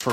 For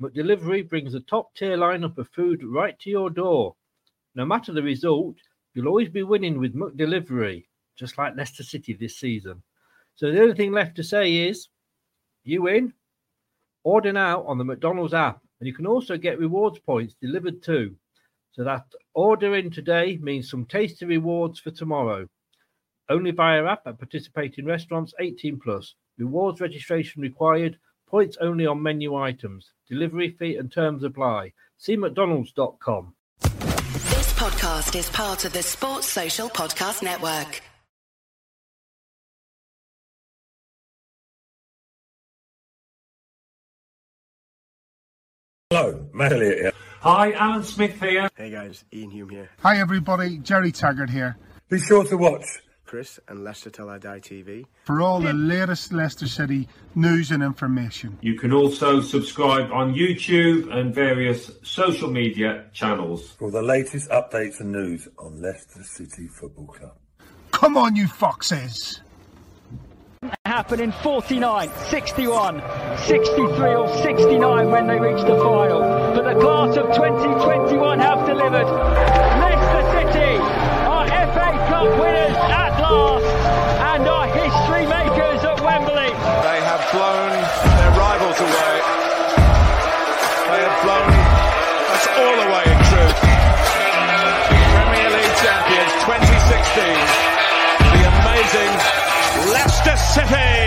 McDelivery brings a top-tier lineup of food right to your door. No matter the result, you'll always be winning with McDelivery, just like Leicester City this season. So the only thing left to say is, you win? Order now on the McDonald's app, and you can also get rewards points delivered too. So that ordering today means some tasty rewards for tomorrow. Only via app at participating restaurants 18+. Rewards registration required. Points only on menu items. Delivery fee and terms apply. See mcdonalds.com. This podcast is part of the Sports Social Podcast Network. Hello, Matt Elliott here. Hi, Alan Smith here. Hey guys, Ian Hume here. Hi everybody, Jerry Taggart here. Be sure to watch Chris and Leicester Till I Die TV for all the latest Leicester City news and information. You can also subscribe on YouTube and various social media channels for the latest updates and news on Leicester City Football Club. Come on, you foxes! Happened in 49, 61, 63 or 69 when they reached the final. But the class of 2021 have delivered. Leicester City are FA Cup winners at last and are history makers at Wembley. They have blown their rivals away. They have blown us all away in truth. Premier League champions 2016. The amazing Leicester City!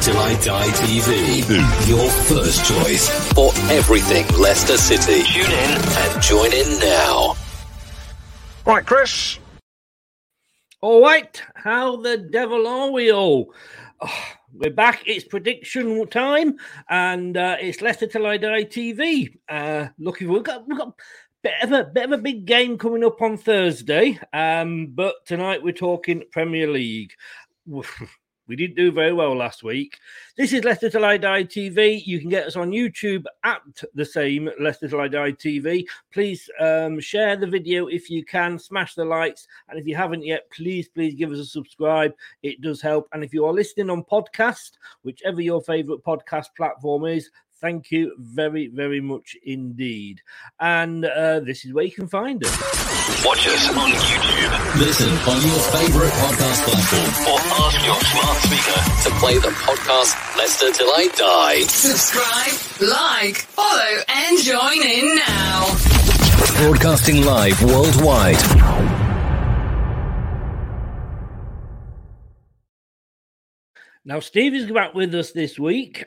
Till I Die TV, your first choice for everything Leicester City. Tune in and join in now. Right, Chris. All right, how the devil are we all? Oh, we're back. It's prediction time, and it's Leicester Till I Die TV. Looking, we've got bit of a big game coming up on Thursday, but tonight we're talking Premier League. We didn't do very well last week. This is Leicester Till I Die TV. You can get us on YouTube at the same Leicester Till I Die TV. Please share the video if you can. Smash the likes. And if you haven't yet, please give us a subscribe. It does help. And if you are listening on podcast, whichever your favourite podcast platform is, thank you very, very much indeed. And this is where you can find us. Watch us on YouTube. Listen on your favourite podcast platform. Or ask your smart speaker to play the podcast Leicester Till I Die. Subscribe, like, follow and join in now. Broadcasting live worldwide. Now, Steve is back with us this week.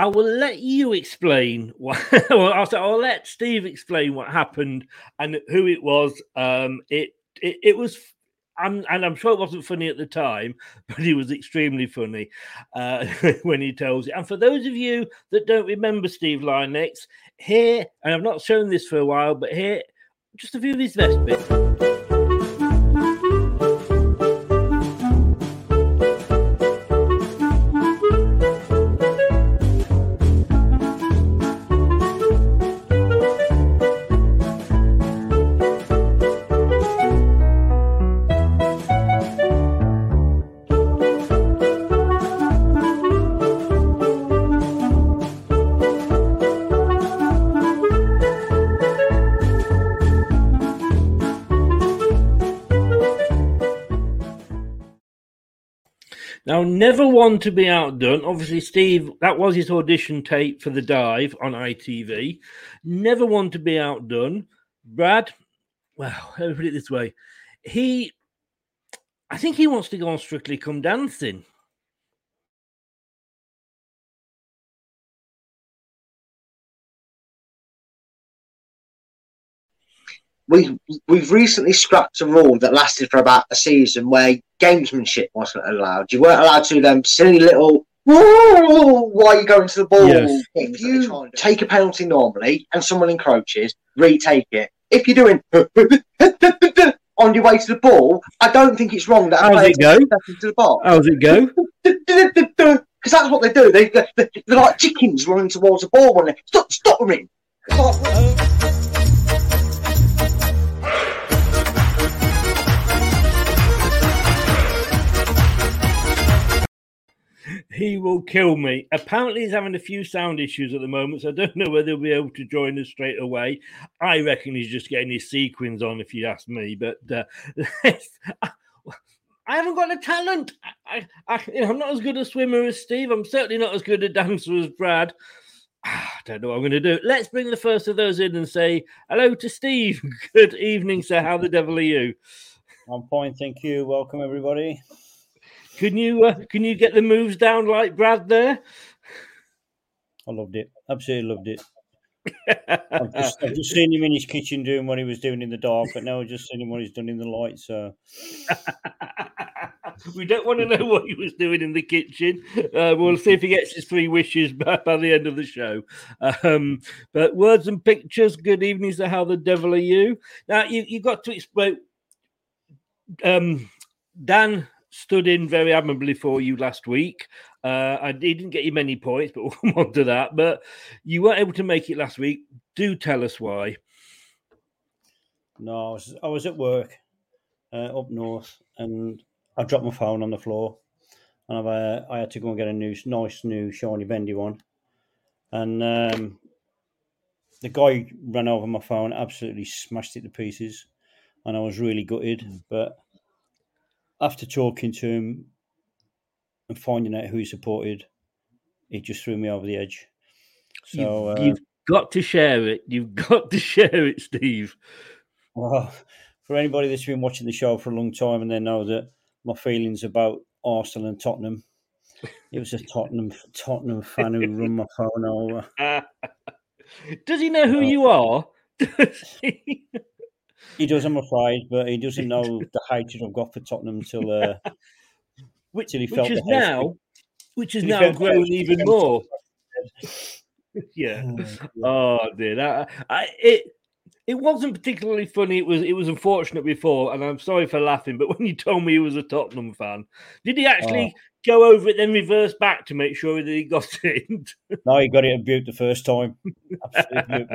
I will let you explain what I'll let Steve explain what happened and who it was. It was, and I'm sure it wasn't funny at the time, but it was extremely funny when he tells it. And for those of you that don't remember Steve Linex, here, and I've not shown this for a while, but here, just a few of his best bits. Now, never one to be outdone. Obviously, Steve, that was his audition tape for The Dive on ITV. Never one to be outdone. Brad, well, let me put it this way. I think he wants to go on Strictly Come Dancing. We've recently scrapped a rule that lasted for about a season where gamesmanship wasn't allowed. You weren't allowed to do them silly little, why are you going to the ball? Yes. If you take a penalty normally and someone encroaches, retake it. If you're doing on your way to the ball, I don't think it's wrong that I go to the box. How's it go? Because that's what they do. They're like chickens running towards the ball when they stop running. He will kill me. Apparently, he's having a few sound issues at the moment, so I don't know whether he'll be able to join us straight away. I reckon he's just getting his sequins on, if you ask me. But I haven't got the talent. I'm not as good a swimmer as Steve. I'm certainly not as good a dancer as Brad. I don't know what I'm going to do. Let's bring the first of those in and say hello to Steve. Good evening, sir. How the devil are you? I'm fine, thank you. Welcome, everybody. Can you get the moves down like Brad there? I loved it. Absolutely loved it. I've just seen him in his kitchen doing what he was doing in the dark, but now I've just seen him what he's done in the light. So we don't want to know what he was doing in the kitchen. We'll see if he gets his three wishes by the end of the show. But words and pictures. Good evening, sir. How the devil are you? Now you got to explain. Dan stood in very admirably for you last week. I didn't get you many points, but we'll come on to that. But you weren't able to make it last week. Do tell us why. No, I was at work up north, and I dropped my phone on the floor, and I had to go and get a nice new shiny bendy one. And the guy ran over my phone, absolutely smashed it to pieces, and I was really gutted, but after talking to him and finding out who he supported, it just threw me over the edge. So you've got to share it. You've got to share it, Steve. Well, for anybody that's been watching the show for a long time and they know that my feelings about Arsenal and Tottenham, it was a Tottenham fan who run my phone over. Does he know who you are? Does he? He does, I'm afraid, but he doesn't know the hatred I've got for Tottenham till he felt it. Which is now grown even more. Yeah. Oh dear. It wasn't particularly funny. It was unfortunate before, and I'm sorry for laughing. But when you told me he was a Tottenham fan, did he actually go over it then reverse back to make sure that he got it? No, he got it abused the first time. Absolutely.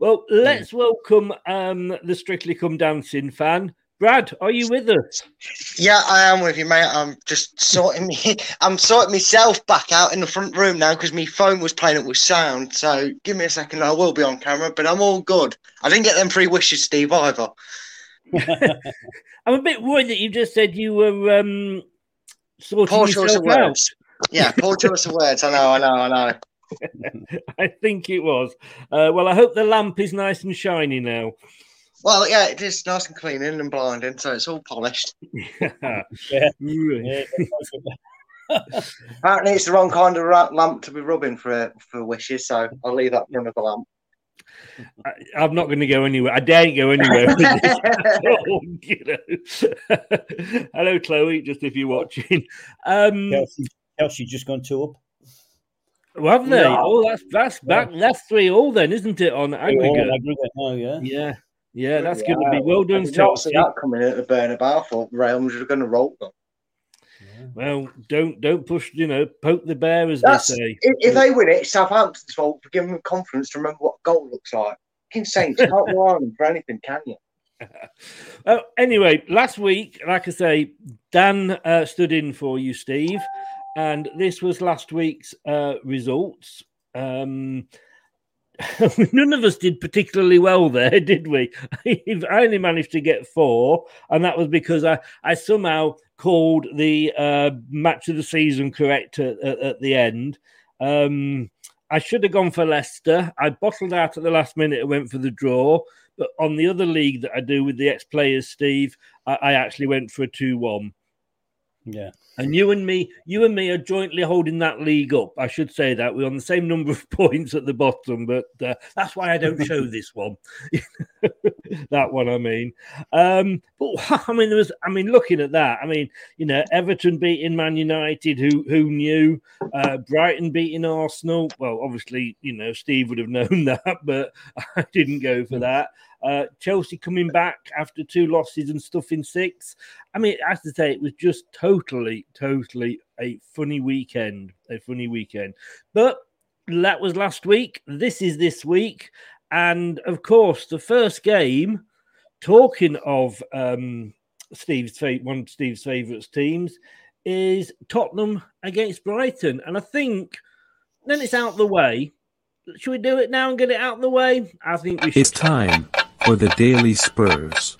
Well, let's welcome the Strictly Come Dancing fan. Brad, are you with us? Yeah, I am with you, mate. I'm just sorting me. I'm sorting myself back out in the front room now because my phone was playing up with sound. So give me a second. I will be on camera, but I'm all good. I didn't get them three wishes, Steve, either. I'm a bit worried that you just said you were sorting yourself out. Yeah, poor choice of words. I know. I think it was. Well, I hope the lamp is nice and shiny now. Well, yeah, it is nice and clean and blinding, so it's all polished. Yeah. Yeah. Apparently, it's the wrong kind of lamp to be rubbing for wishes, so I'll leave that in front of the lamp. I'm not going to go anywhere. I daren't go anywhere. Oh, you know. Hello, Chloe, just if you're watching. Chelsea just gone 2-up. Well, haven't they? No. Oh, that's 3-all then, isn't it, on aggregate? Oh, yeah. Yeah. Yeah, that's going to be well done. I did not see that coming at the Bernabeu. I thought Realms were going to roll them. Yeah. Well, don't push. You know, poke the bear, as they say. If they win it, Southampton's fault for giving them confidence to remember what a goal looks like. Fucking Saints can't rely on them for anything, can you? Oh, anyway, last week, like I say, Dan stood in for you, Steve, and this was last week's results. None of us did particularly well there, did we? I only managed to get 4, and that was because I somehow called the match of the season correct at the end. I should have gone for Leicester. I bottled out at the last minute and went for the draw. But on the other league that I do with the ex-players, Steve, I actually went for a 2-1. Yeah. And you and me are jointly holding that league up. I should say that. We're on the same number of points at the bottom, but that's why I don't show this one. That one, I mean. But, I mean, looking at that, Everton beating Man United, who knew? Brighton beating Arsenal. Well, obviously, Steve would have known that, but I didn't go for that. Chelsea coming back after two losses and stuff in six. I have to say, it was just totally a funny weekend. But that was last week. This is this week. And, of course, the first game, talking of one of Steve's favourites teams, is Tottenham against Brighton. And I think then it's out the way. Should we do it now and get it out the way? I think we should. It's time for the Daily Spurs.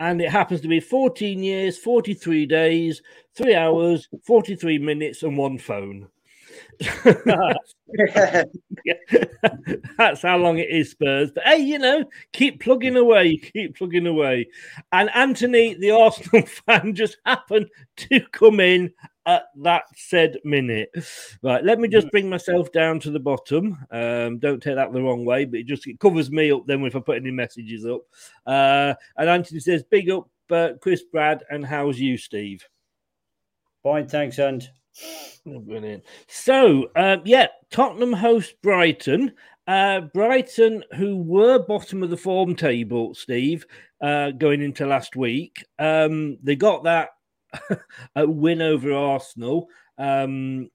And it happens to be 14 years, 43 days, 3 hours, 43 minutes and one phone. That's how long it is, Spurs. But hey, keep plugging away. And Anthony, the Arsenal fan, just happened to come in at that said minute. Right, let me just bring myself down to the bottom. Don't take that the wrong way, but it covers me up then if I put any messages up. And Anthony says, big up, Chris, Brad, and how's you, Steve? Fine, thanks, and brilliant. So, Tottenham host Brighton. Brighton, who were bottom of the form table, Steve, going into last week. They got that a win over Arsenal. Tottenham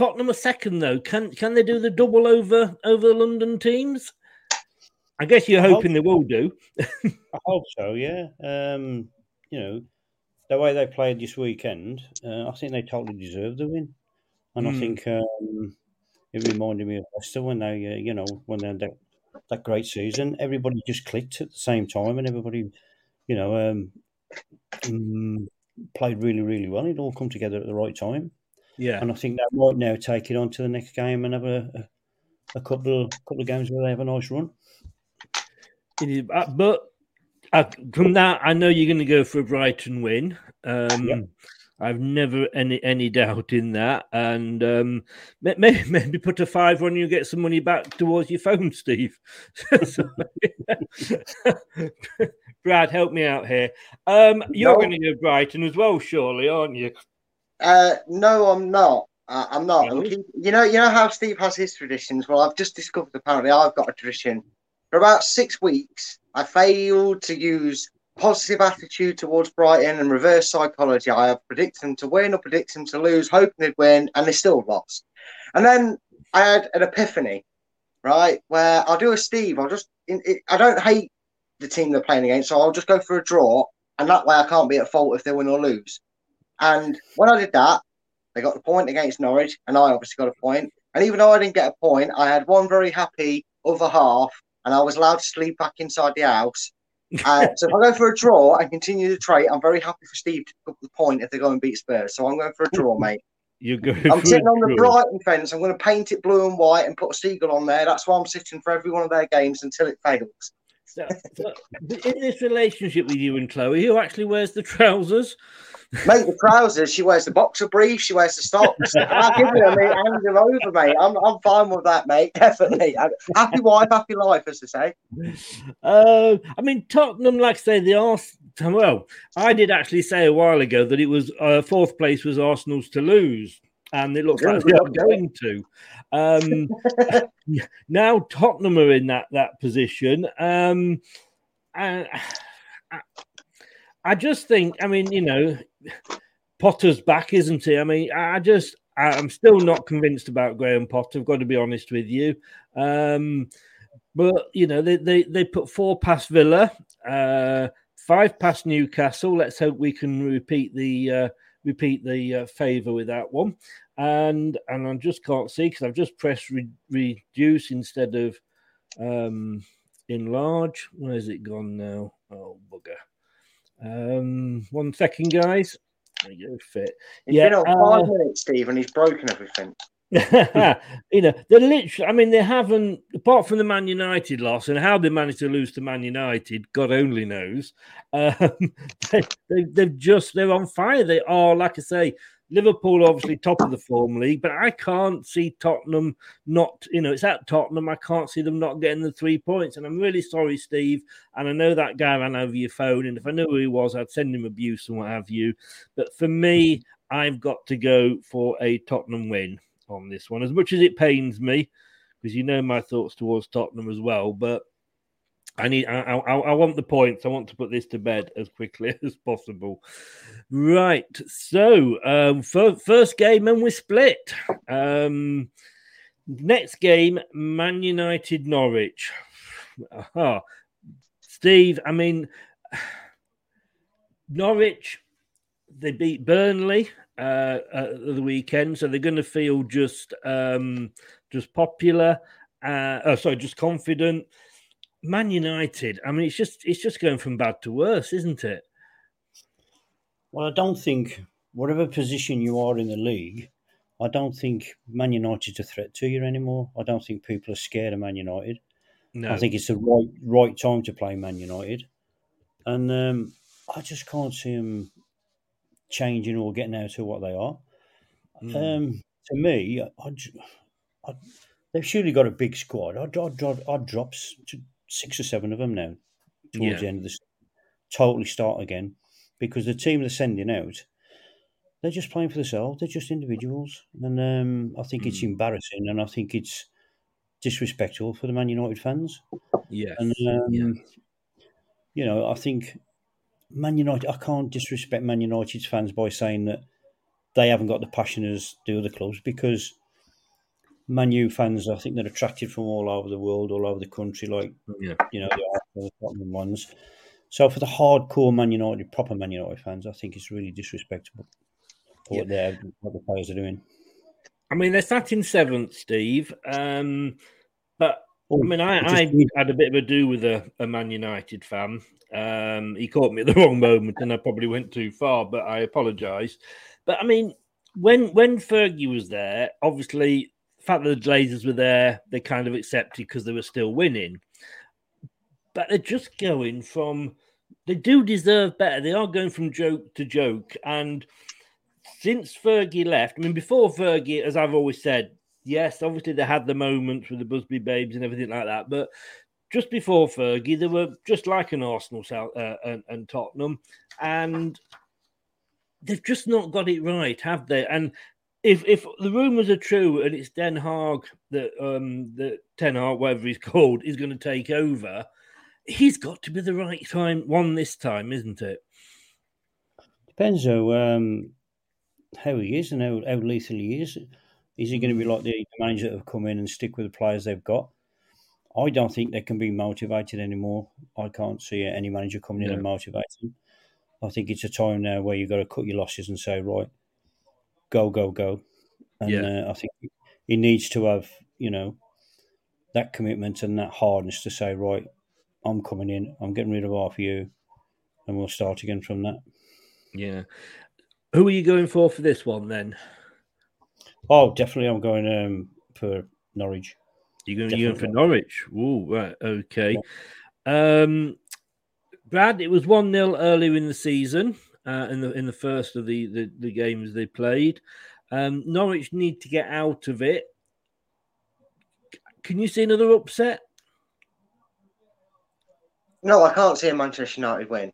are second, though. Can they do the double over the London teams? I guess you're hoping they will do. I hope so, yeah. The way they played this weekend, I think they totally deserved the win, and I think it reminded me of Leicester when they, when they had that great season. Everybody just clicked at the same time, and everybody, played really, really well. It all come together at the right time. Yeah, and I think they might now take it on to the next game and have a couple of games where they have a nice run. It is, but. From that, I know you're going to go for a Brighton win. Yep. I've never any doubt in that. And maybe put a £5 on you and get some money back towards your phone, Steve. Brad, help me out here. You're going to go Brighton as well, surely, aren't you? No, I'm not. I'm not. Really? You know how Steve has his traditions? Well, I've just discovered, apparently, I've got a tradition. For about 6 weeks, I failed to use positive attitude towards Brighton and reverse psychology. I have predicted them to win or predicted them to lose, hoping they'd win, and they still lost. And then I had an epiphany, right, where I'll do a Steve. I don't hate the team they're playing against, so I'll just go for a draw, and that way I can't be at fault if they win or lose. And when I did that, they got the point against Norwich, and I obviously got a point. And even though I didn't get a point, I had one very happy other half, and I was allowed to sleep back inside the house. So if I go for a draw and continue the trait, I'm very happy for Steve to pick up the point if they go and beat Spurs. So I'm going for a draw, mate. I'm sitting on the Brighton fence. I'm going to paint it blue and white and put a seagull on there. That's why I'm sitting for every one of their games until it fails. So in this relationship with you and Chloe, who actually wears the trousers? Mate, the trousers. She wears the boxer briefs. She wears the socks. I'll give her a hand over, mate. I'm fine with that, mate. Definitely. Happy wife, happy life, as they say. Tottenham, like I say, the Arsenal. Well, I did actually say a while ago that it was fourth place was Arsenal's to lose. And it looks like they're not going to. Now Tottenham are in that position. I just think, Potter's back, isn't he? I'm still not convinced about Graham Potter. I've got to be honest with you. But, they put four past Villa, 5 past Newcastle. Let's hope we can repeat the favour with that one. And I just can't see because I've just pressed reduce instead of enlarge. Where's it gone now? Oh, bugger. 1 second, guys. There you go, fit. It's been up 5 minutes, Steve, and he's broken everything. You know, they're literally, I mean, they haven't, apart from the Man United loss and how they managed to lose to Man United, God only knows. They're on fire. They are, like I say, Liverpool obviously top of the form league, but I can't see Tottenham not, you know, it's at Tottenham. I can't see them not getting the 3 points. And I'm really sorry, Steve. And I know that guy ran over your phone. And if I knew who he was, I'd send him abuse and what have you. But for me, I've got to go for a Tottenham win on this one, as much as it pains me, because you know my thoughts towards Tottenham as well. But I want the points. I want to put this to bed as quickly as possible. Right. So, first game, and we split. Next game, Man United Norwich. Uh-huh. Steve, I mean, Norwich, they beat Burnley the weekend, so they're going to feel just popular. Just confident. Man United, I mean, it's just going from bad to worse, isn't it? Well, I don't think, whatever position you are in the league, I don't think Man United's a threat to you anymore. I don't think people are scared of Man United. No. I think it's the right time to play Man United. And I just can't see them changing or getting out of what they are. To me, they've surely got a big squad. I'd drop to 6 or 7 of them now towards the end of the season. Totally start again, because the team they're sending out, they're just playing for themselves. They're just individuals. And I think it's embarrassing, and I think it's disrespectful for the Man United fans. Yes. And, you know, I think Man United, I can't disrespect Man United's fans by saying that they haven't got the passion as the other clubs, because Man U fans, I think they're attracted from all over the world, all over the country, like, you know, the Tottenham ones. So for the hardcore Man United, proper Man United fans, I think it's really disrespectful for what the players are doing. I mean, they're sat in seventh, Steve. I mean, I had a bit of a do with a Man United fan. He caught me at the wrong moment and I probably went too far, but I apologise. But, I mean, when Fergie was there, obviously, the fact that the Glazers were there, they kind of accepted because they were still winning. But they're just going from... They do deserve better. They are going from joke to joke. And since Fergie left... I mean, before Fergie, as I've always said, yes, obviously they had the moments with the Busby Babes and everything like that. But just before Fergie, they were just like an Arsenal and Tottenham. And they've just not got it right, have they? And... If the rumours are true and it's Den Haag, that Ten Hag, whatever he's called, is going to take over, he's got to be the right one this time, isn't it? Depends how he is and how lethal he is. Is he going to be like the manager that have come in and stick with the players they've got? I don't think they can be motivated anymore. I can't see any manager coming in and motivating. I think it's a time now where you've got to cut your losses and say, right, go, go, go. And I think he needs to have, you know, that commitment and that hardness to say, right, I'm coming in, I'm getting rid of half of you, and we'll start again from that. Yeah. Who are you going for this one then? Oh, definitely I'm going for Norwich. You're going to go for Norwich? Ooh, right, okay. Yeah. Brad, it was 1-0 earlier in the season. In the first of the games they played. Norwich need to get out of it. Can you see another upset? No, I can't see a Manchester United win.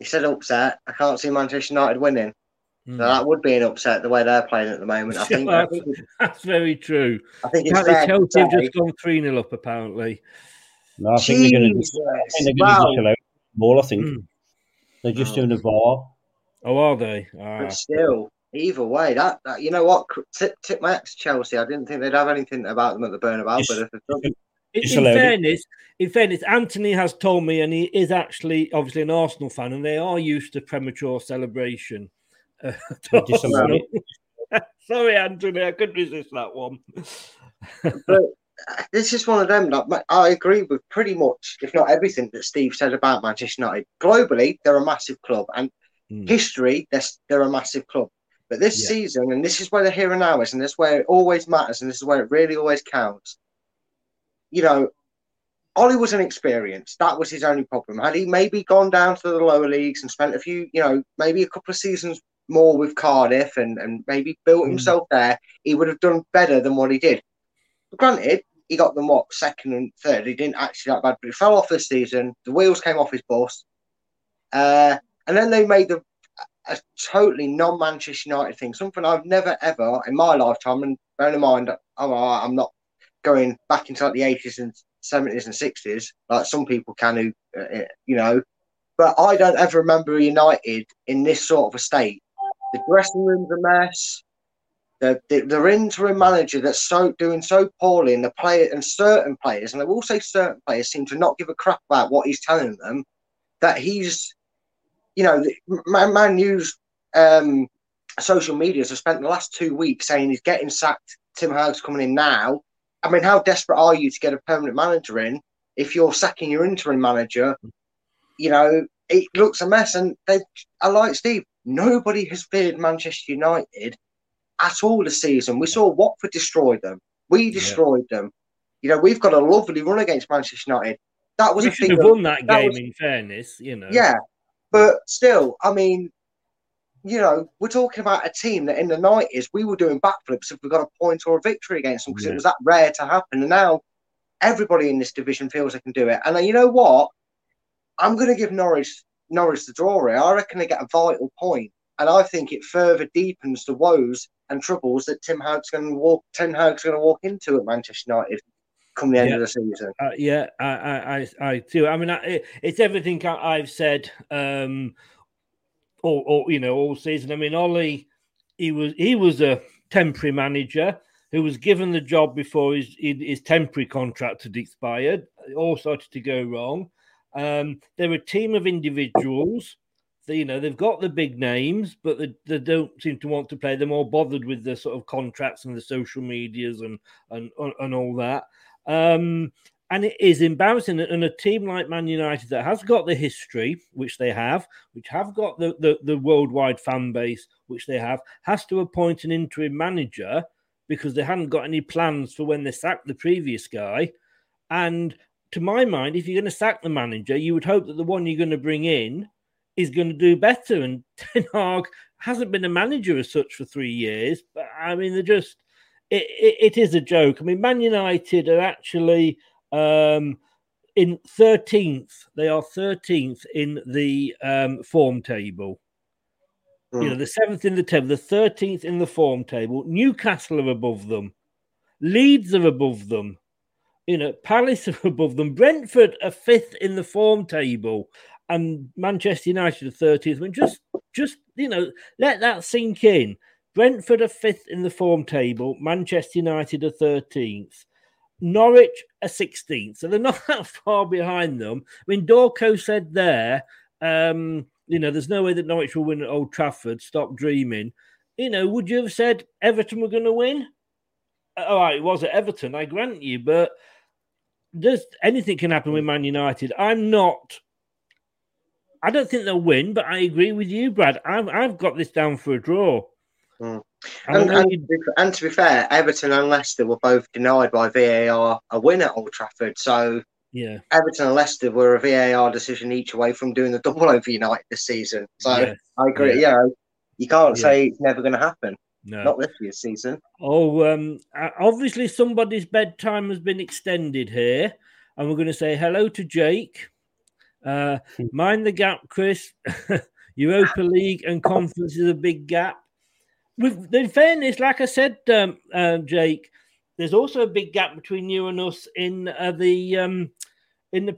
You said upset. I can't see Manchester United winning. Mm. So that would be an upset the way they're playing at the moment. I think that's very true. I think Chelsea have just gone 3-0 up, apparently. No, I think they're going to ball, I think. Mm. They're just doing a VAR. Oh, are they? But still, either way, that you know what? Tip my ex Chelsea. I didn't think they'd have anything about them at the Burnabout, but if they've done, In fairness, Anthony has told me, and he is actually obviously an Arsenal fan, and they are used to premature celebration. Sorry, Anthony, I couldn't resist that one. But this is one of them that I agree with pretty much, if not everything that Steve said about Manchester United. Globally, they're a massive club, and history, they're a massive club. But this season, and this is where the here and now is, and this is where it always matters, and this is where it really always counts. You know, Ollie was inexperienced. That was his only problem. Had he maybe gone down to the lower leagues and spent a few, you know, maybe a couple of seasons more with Cardiff and maybe built himself there, he would have done better than what he did. But granted, he got them, what, second and third. He didn't actually that bad, but he fell off this season. The wheels came off his bus. And then they made a totally non-Manchester United thing, something I've never, ever in my lifetime, and bear in mind, I'm not going back into like the 80s and 70s and 60s, like some people can who, you know, but I don't ever remember United in this sort of a state. The dressing room's a mess. The interim manager that's doing so poorly, and the player and certain players, and I will say certain players, seem to not give a crap about what he's telling them. That he's, you know, Man U's social medias have spent the last 2 weeks saying he's getting sacked. Tim Hag's coming in now. I mean, how desperate are you to get a permanent manager in if you're sacking your interim manager? You know, it looks a mess. And I like Steve, nobody has feared Manchester United at all this season. We saw Watford destroy them. We destroyed them. You know, we've got a lovely run against Manchester United. That was we a should thing have won that game, in fairness, you know. Yeah, but still, I mean, you know, we're talking about a team that in the 90s, we were doing backflips if we got a point or a victory against them because it was that rare to happen. And now everybody in this division feels they can do it. And you know what? I'm going to give Norwich the draw here. I reckon they get a vital point. And I think it further deepens the woes and troubles that Ten Hag's going to walk into at Manchester United come the end of the season. I do. I mean, it's everything I've said all season. I mean, Ollie, he was a temporary manager who was given the job before his temporary contract had expired. It all started to go wrong. They're a team of individuals. You know, they've got the big names, but they don't seem to want to play. They're more bothered with the sort of contracts and the social medias and all that. And it is embarrassing. And a team like Man United that has got the history, which they have, which have got the worldwide fan base, which they have, has to appoint an interim manager because they hadn't got any plans for when they sacked the previous guy. And to my mind, if you're going to sack the manager, you would hope that the one you're going to bring in is going to do better. And Ten Hag hasn't been a manager as such for 3 years. But I mean, they're just, it is a joke. I mean, Man United are actually in 13th. They are 13th in the form table. You know, the 7th in the table, the 13th in the form table. Newcastle are above them. Leeds are above them. You know, Palace are above them. Brentford are 5th in the form table. And Manchester United are 30th. I mean, just you know, let that sink in. Brentford are 5th in the form table. Manchester United are 13th. Norwich are 16th. So they're not that far behind them. I mean, Dorco said there, you know, there's no way that Norwich will win at Old Trafford. Stop dreaming. You know, would you have said Everton were going to win? All right, it was at Everton, I grant you. But there's anything can happen with Man United. I don't think they'll win, but I agree with you, Brad. I've got this down for a draw. And to be fair, Everton and Leicester were both denied by VAR a win at Old Trafford. So yeah, Everton and Leicester were a VAR decision each away from doing the double over United this season. So yes. I agree. Yeah. You know, you can't say it's never going to happen. No. Not this year's season. Oh, obviously somebody's bedtime has been extended here. And we're going to say hello to Jake. Mind the gap, Chris. Europa League and Conference is a big gap. In fairness, like I said, Jake, there's also a big gap between you and us in the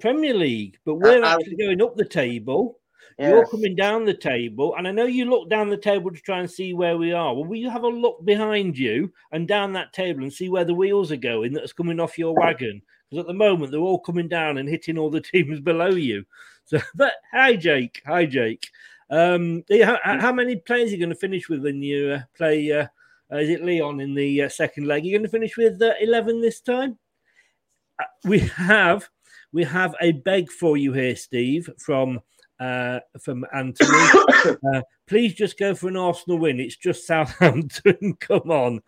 Premier League. But we're actually going up the table. Yes. You're coming down the table. And I know you look down the table to try and see where we are. Well, will you have a look behind you and down that table and see where the wheels are going that's coming off your wagon? because at the moment they're all coming down and hitting all the teams below you. So, but hi Jake. How many players are you going to finish with when you play? Is it Leon in the second leg? You're going to finish with 11 this time. We have a beg for you here, Steve, from Anthony. Please just go for an Arsenal win. It's just Southampton. Come on.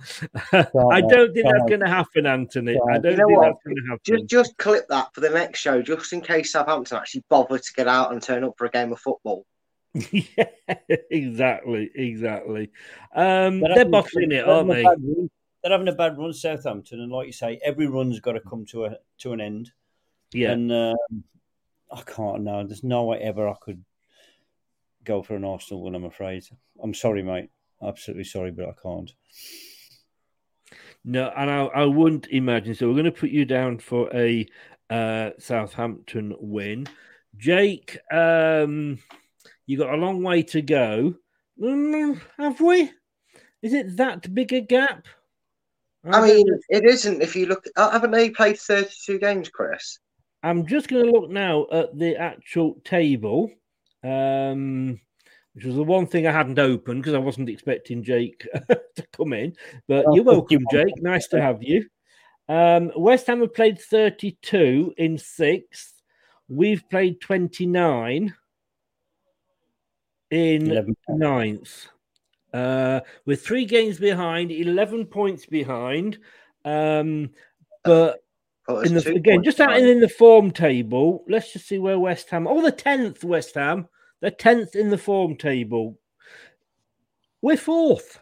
I don't think that's going to happen, Anthony. I don't think that's going to happen. Just clip that for the next show, just in case Southampton actually bother to get out and turn up for a game of football. Yeah, exactly. They're bottling it, aren't they? They're having a bad run, Southampton, and like you say, every run's got to come to an end. Yeah, and I can't now. There's no way ever I could go for an Arsenal win, I'm afraid. I'm sorry, mate. Absolutely sorry, but I can't. No, and I wouldn't imagine. So we're going to put you down for a Southampton win. Jake, you got a long way to go. Have we? Is it that big a gap? I mean, it isn't. If you look, haven't they played 32 games, Chris? I'm just going to look now at the actual table, which was the one thing I hadn't opened because I wasn't expecting Jake to come in. But you're welcome, Jake. Nice to have you. West Ham have played 32 in sixth. We've played 29 in 11. Ninth. We're 3 games behind, 11 points behind. But in the form table, let's just see where West Ham. Oh, the 10th West Ham. They're 10th in the form table. We're 4th.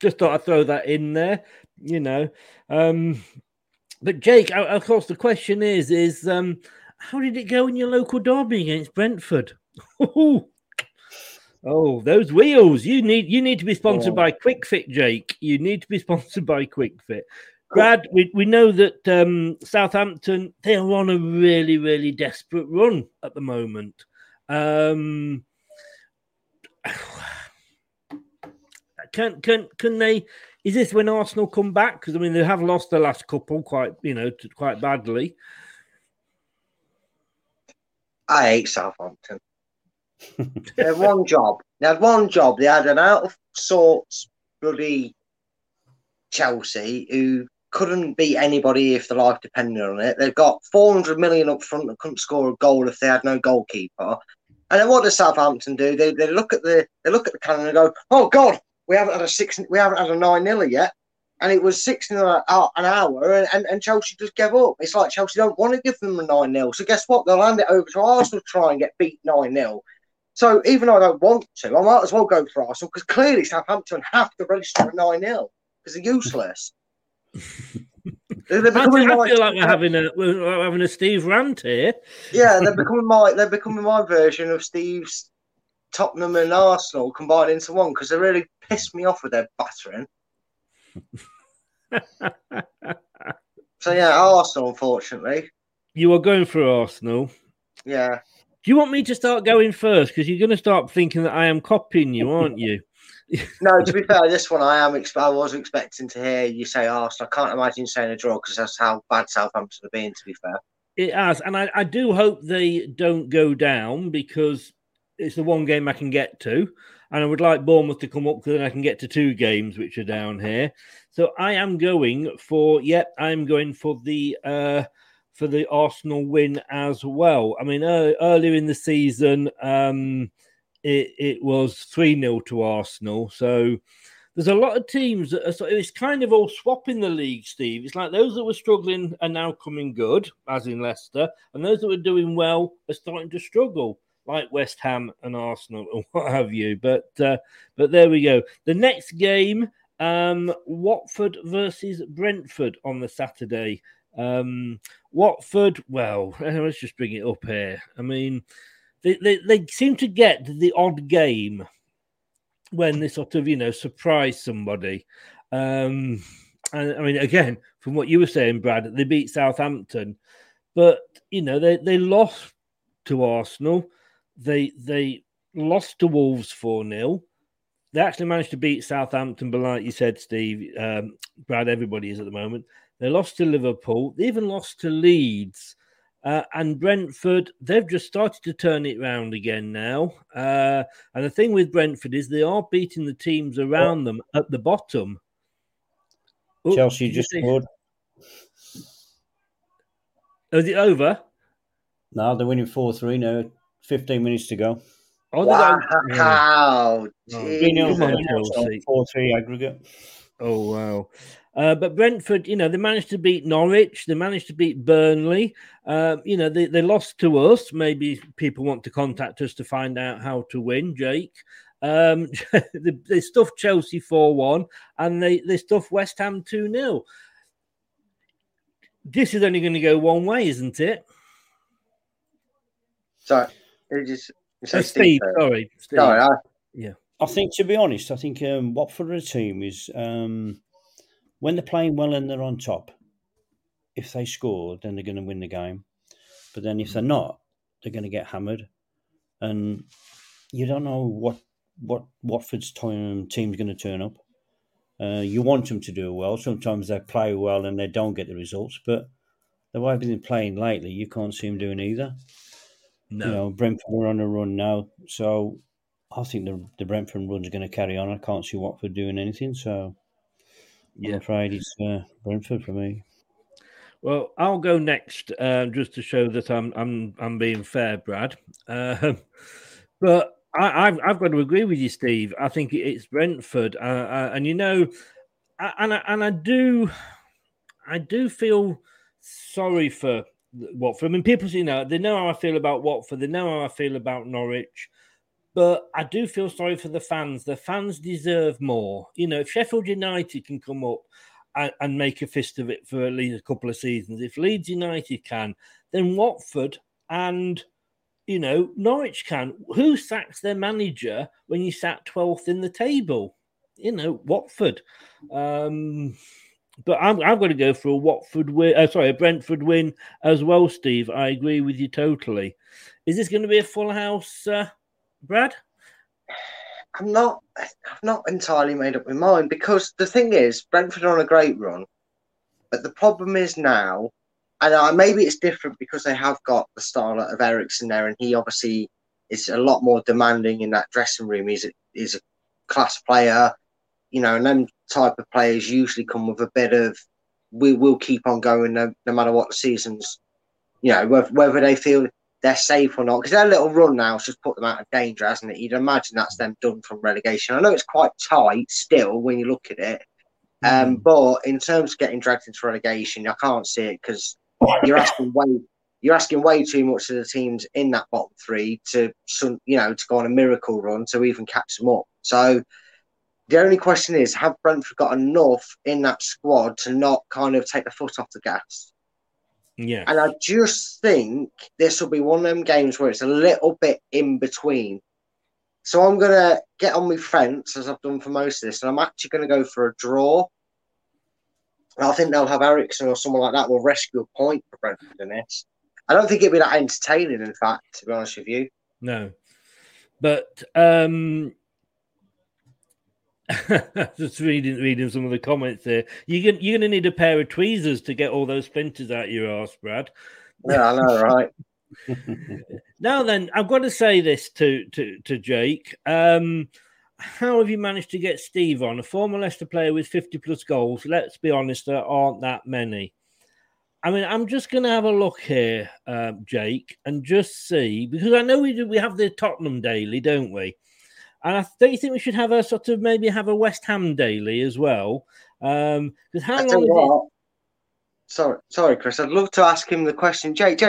Just thought I'd throw that in there, you know. But Jake, of course, the question is how did it go in your local derby against Brentford? Oh, those wheels. You need to be sponsored by QuickFit, Jake. You need to be sponsored by QuickFit. Brad, we know that Southampton, they are on a really, really desperate run at the moment. Can they... Is this when Arsenal come back? Because, I mean, they have lost the last couple quite badly. I hate Southampton. They had one job. They had an out of sorts bloody Chelsea who couldn't beat anybody if their life depended on it. They've got 400 million up front and couldn't score a goal if they had no goalkeeper. And then what does Southampton do? They look at the calendar and go, oh God, we haven't had a 9-0 yet. And it was 6 an hour, and Chelsea just gave up. It's like Chelsea don't want to give them a 9-0. So guess what? They'll hand it over to Arsenal to try and get beat 9-0. So even though I don't want to, I might as well go for Arsenal because clearly Southampton have to register a 9-0 because they're useless. I feel like we're having a Steve rant here. Yeah, they're becoming my version of Steve's Tottenham and Arsenal combined into one because they really pissed me off with their battering. So yeah, Arsenal, unfortunately. You are going for Arsenal. Yeah. Do you want me to start going first? Because you're going to start thinking that I am copying you, aren't you? No, to be fair, this one I was expecting to hear you say Arsenal. I can't imagine saying a draw because that's how bad Southampton have been, to be fair. It has. And I do hope they don't go down because it's the one game I can get to. And I would like Bournemouth to come up because then I can get to 2 games which are down here. So I am going for the Arsenal win as well. I mean, earlier in the season, it was 3-0 to Arsenal. So there's a lot of teams that it's kind of all swapping the league, Steve. It's like those that were struggling are now coming good, as in Leicester, and those that were doing well are starting to struggle, like West Ham and Arsenal and what have you. But there we go. The next game, Watford versus Brentford on the Saturday. Watford, well, let's just bring it up here. I mean, they seem to get the odd game when they sort of, you know, surprise somebody. And I mean, again, from what you were saying, Brad, they beat Southampton. But, you know, they lost to Arsenal. They lost to Wolves 4-0. They actually managed to beat Southampton, but like you said, Steve, Brad, everybody is at the moment. They lost to Liverpool. They even lost to Leeds. And Brentford, they've just started to turn it round again now. And the thing with Brentford is they are beating the teams around them at the bottom. Chelsea just scored. Is it over? No, they're winning 4-3 now. 15 minutes to go. Oh, wow. 4-3 aggregate. Oh, wow. But Brentford, you know, they managed to beat Norwich. They managed to beat Burnley. You know, they lost to us. Maybe people want to contact us to find out how to win, Jake. They stuffed Chelsea 4-1 and they stuffed West Ham 2-0. This is only going to go one way, isn't it? Sorry. Steve. I think, to be honest, I think Watford as a team is when they're playing well and they're on top, if they score, then they're going to win the game. But then if they're not, they're going to get hammered. And you don't know what Watford's team's going to turn up. You want them to do well. Sometimes they play well and they don't get the results. But the way they've been playing lately, you can't see them doing either. No. You know, Brentford are on a run now. So I think the Brentford run's going to carry on. I can't see Watford doing anything. So yeah. I'm afraid it's Brentford for me. Well, I'll go next just to show that I'm being fair, Brad. But I've got to agree with you, Steve. I think it's Brentford. And, you know, I do feel sorry for Watford. I mean, people, you know, they know how I feel about Watford. They know how I feel about Norwich. But I do feel sorry for the fans. The fans deserve more. You know, if Sheffield United can come up and make a fist of it for at least a couple of seasons, if Leeds United can, then Watford and, you know, Norwich can. Who sacks their manager when you sat 12th in the table? You know, Watford. But I've got to go for a Watford win. Sorry, a Brentford win as well, Steve. I agree with you totally. Is this going to be a full house, Brad? I'm not entirely made up my mind because the thing is, Brentford are on a great run, but the problem is now, and maybe it's different because they have got the style of Ericsson there, and he obviously is a lot more demanding in that dressing room. He's a class player. You know, and them type of players usually come with a bit of, we will keep on going no matter what the seasons, you know, whether they feel they're safe or not. Because their little run now has just put them out of danger, hasn't it? You'd imagine that's them done from relegation. I know it's quite tight still when you look at it. But in terms of getting dragged into relegation, I can't see it because you're asking way too much of the teams in that bottom three to go on a miracle run to even catch them up. So the only question is, have Brentford got enough in that squad to not kind of take the foot off the gas? Yeah. And I just think this will be one of them games where it's a little bit in between. So I'm going to get on my fence, as I've done for most of this, and I'm actually going to go for a draw. And I think they'll have Ericsson or someone like that will rescue a point for Brentford in this. I don't think it'd be that entertaining, in fact, to be honest with you. No. But just reading some of the comments there. You're going to need a pair of tweezers to get all those splinters out your arse, Brad. Yeah, I know, right? Now then, I've got to say this to Jake. How have you managed to get Steve on? A former Leicester player with 50-plus goals. Let's be honest, there aren't that many. I mean, I'm just going to have a look here, Jake, and just see. Because I know we have the Tottenham daily, don't we? And don't you think we should have a sort of maybe have a West Ham daily as well? Because how long? Sorry, Chris. I'd love to ask him the question, Jake.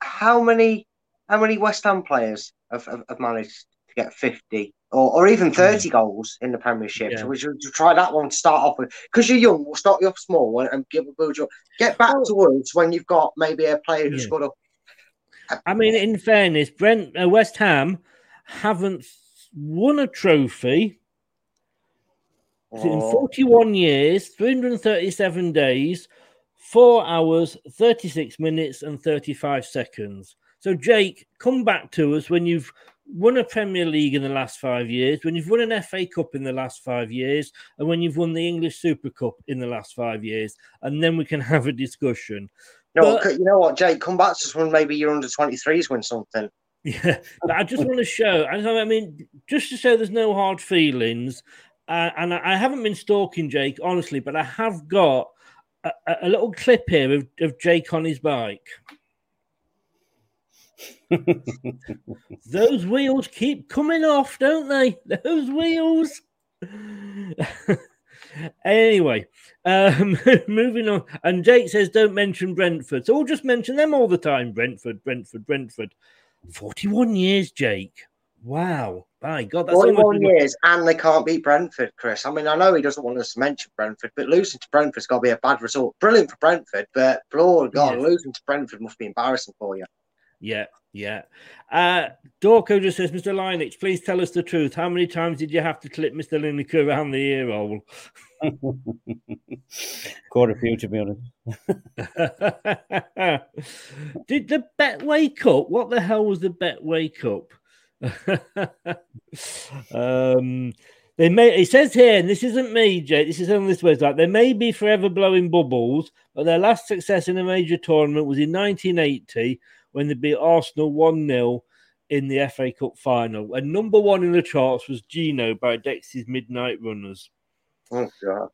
How many West Ham players have managed to get 50 or even 30 goals in the Premiership? Yeah. So we should try that one to start off with. Because you're young, we'll start you off small and build you up. Get back to us when you've got maybe a player who's got a. I mean, in fairness, West Ham haven't won a trophy in 41 years, 337 days, 4 hours, 36 minutes, and 35 seconds. So, Jake, come back to us when you've won a Premier League in the last 5 years, when you've won an FA Cup in the last 5 years, and when you've won the English Super Cup in the last 5 years, and then we can have a discussion. No, but, you know what, Jake, come back to us when maybe your under-23s win something. Yeah, but I just want to show, I mean, just to say there's no hard feelings, and I haven't been stalking Jake, honestly, but I have got a little clip here of Jake on his bike. Those wheels keep coming off, don't they? Those wheels. Anyway, moving on. And Jake says, don't mention Brentford. So we'll just mention them all the time. Brentford. 41 years, Jake. Wow. By God. That's 41 years, and they can't beat Brentford, Chris. I mean, I know he doesn't want us to mention Brentford, but losing to Brentford's got to be a bad result. Brilliant for Brentford, but Lord God, yes. Losing to Brentford must be embarrassing for you. Yeah. Dorco just says, Mr. Linux, please tell us the truth. How many times did you have to clip Mr. Linux around the ear hole? Quite a few, to be honest. Did the bet wake up? What the hell was the bet wake up? It says here, and this isn't me, Jake, this is on this website, they may be forever blowing bubbles, but their last success in a major tournament was in 1980, when they beat Arsenal 1-0 in the FA Cup final. And number one in the charts was Gino by Dex's Midnight Runners. Oh, God.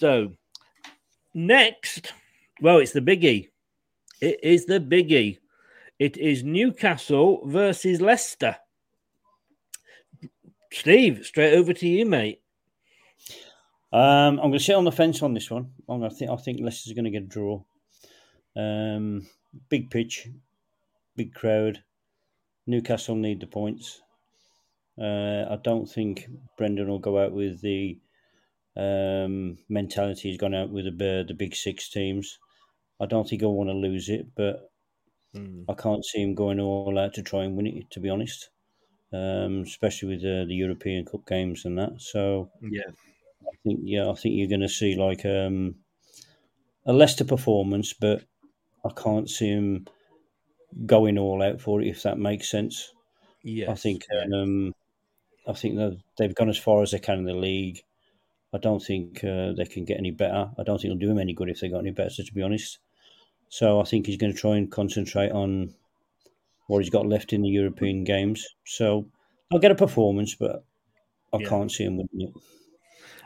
So, next, well, it's the biggie. It is the biggie. It is Newcastle versus Leicester. Steve, straight over to you, mate. I'm going to sit on the fence on this one. I think Leicester's going to get a draw. Big pitch. Big crowd. Newcastle need the points. I don't think Brendan will go out with the mentality he's gone out with the big six teams. I don't think he'll want to lose it, but I can't see him going all out to try and win it, to be honest, especially with the European Cup games and that. So, I think you're going to see like a Leicester performance, but I can't see him going all out for it, if that makes sense. Yes. I think that they've gone as far as they can in the league. I don't think they can get any better. I don't think it'll do him any good if they got any better, to be honest. So I think he's going to try and concentrate on what he's got left in the European games. So I'll get a performance, but I can't see him winning it.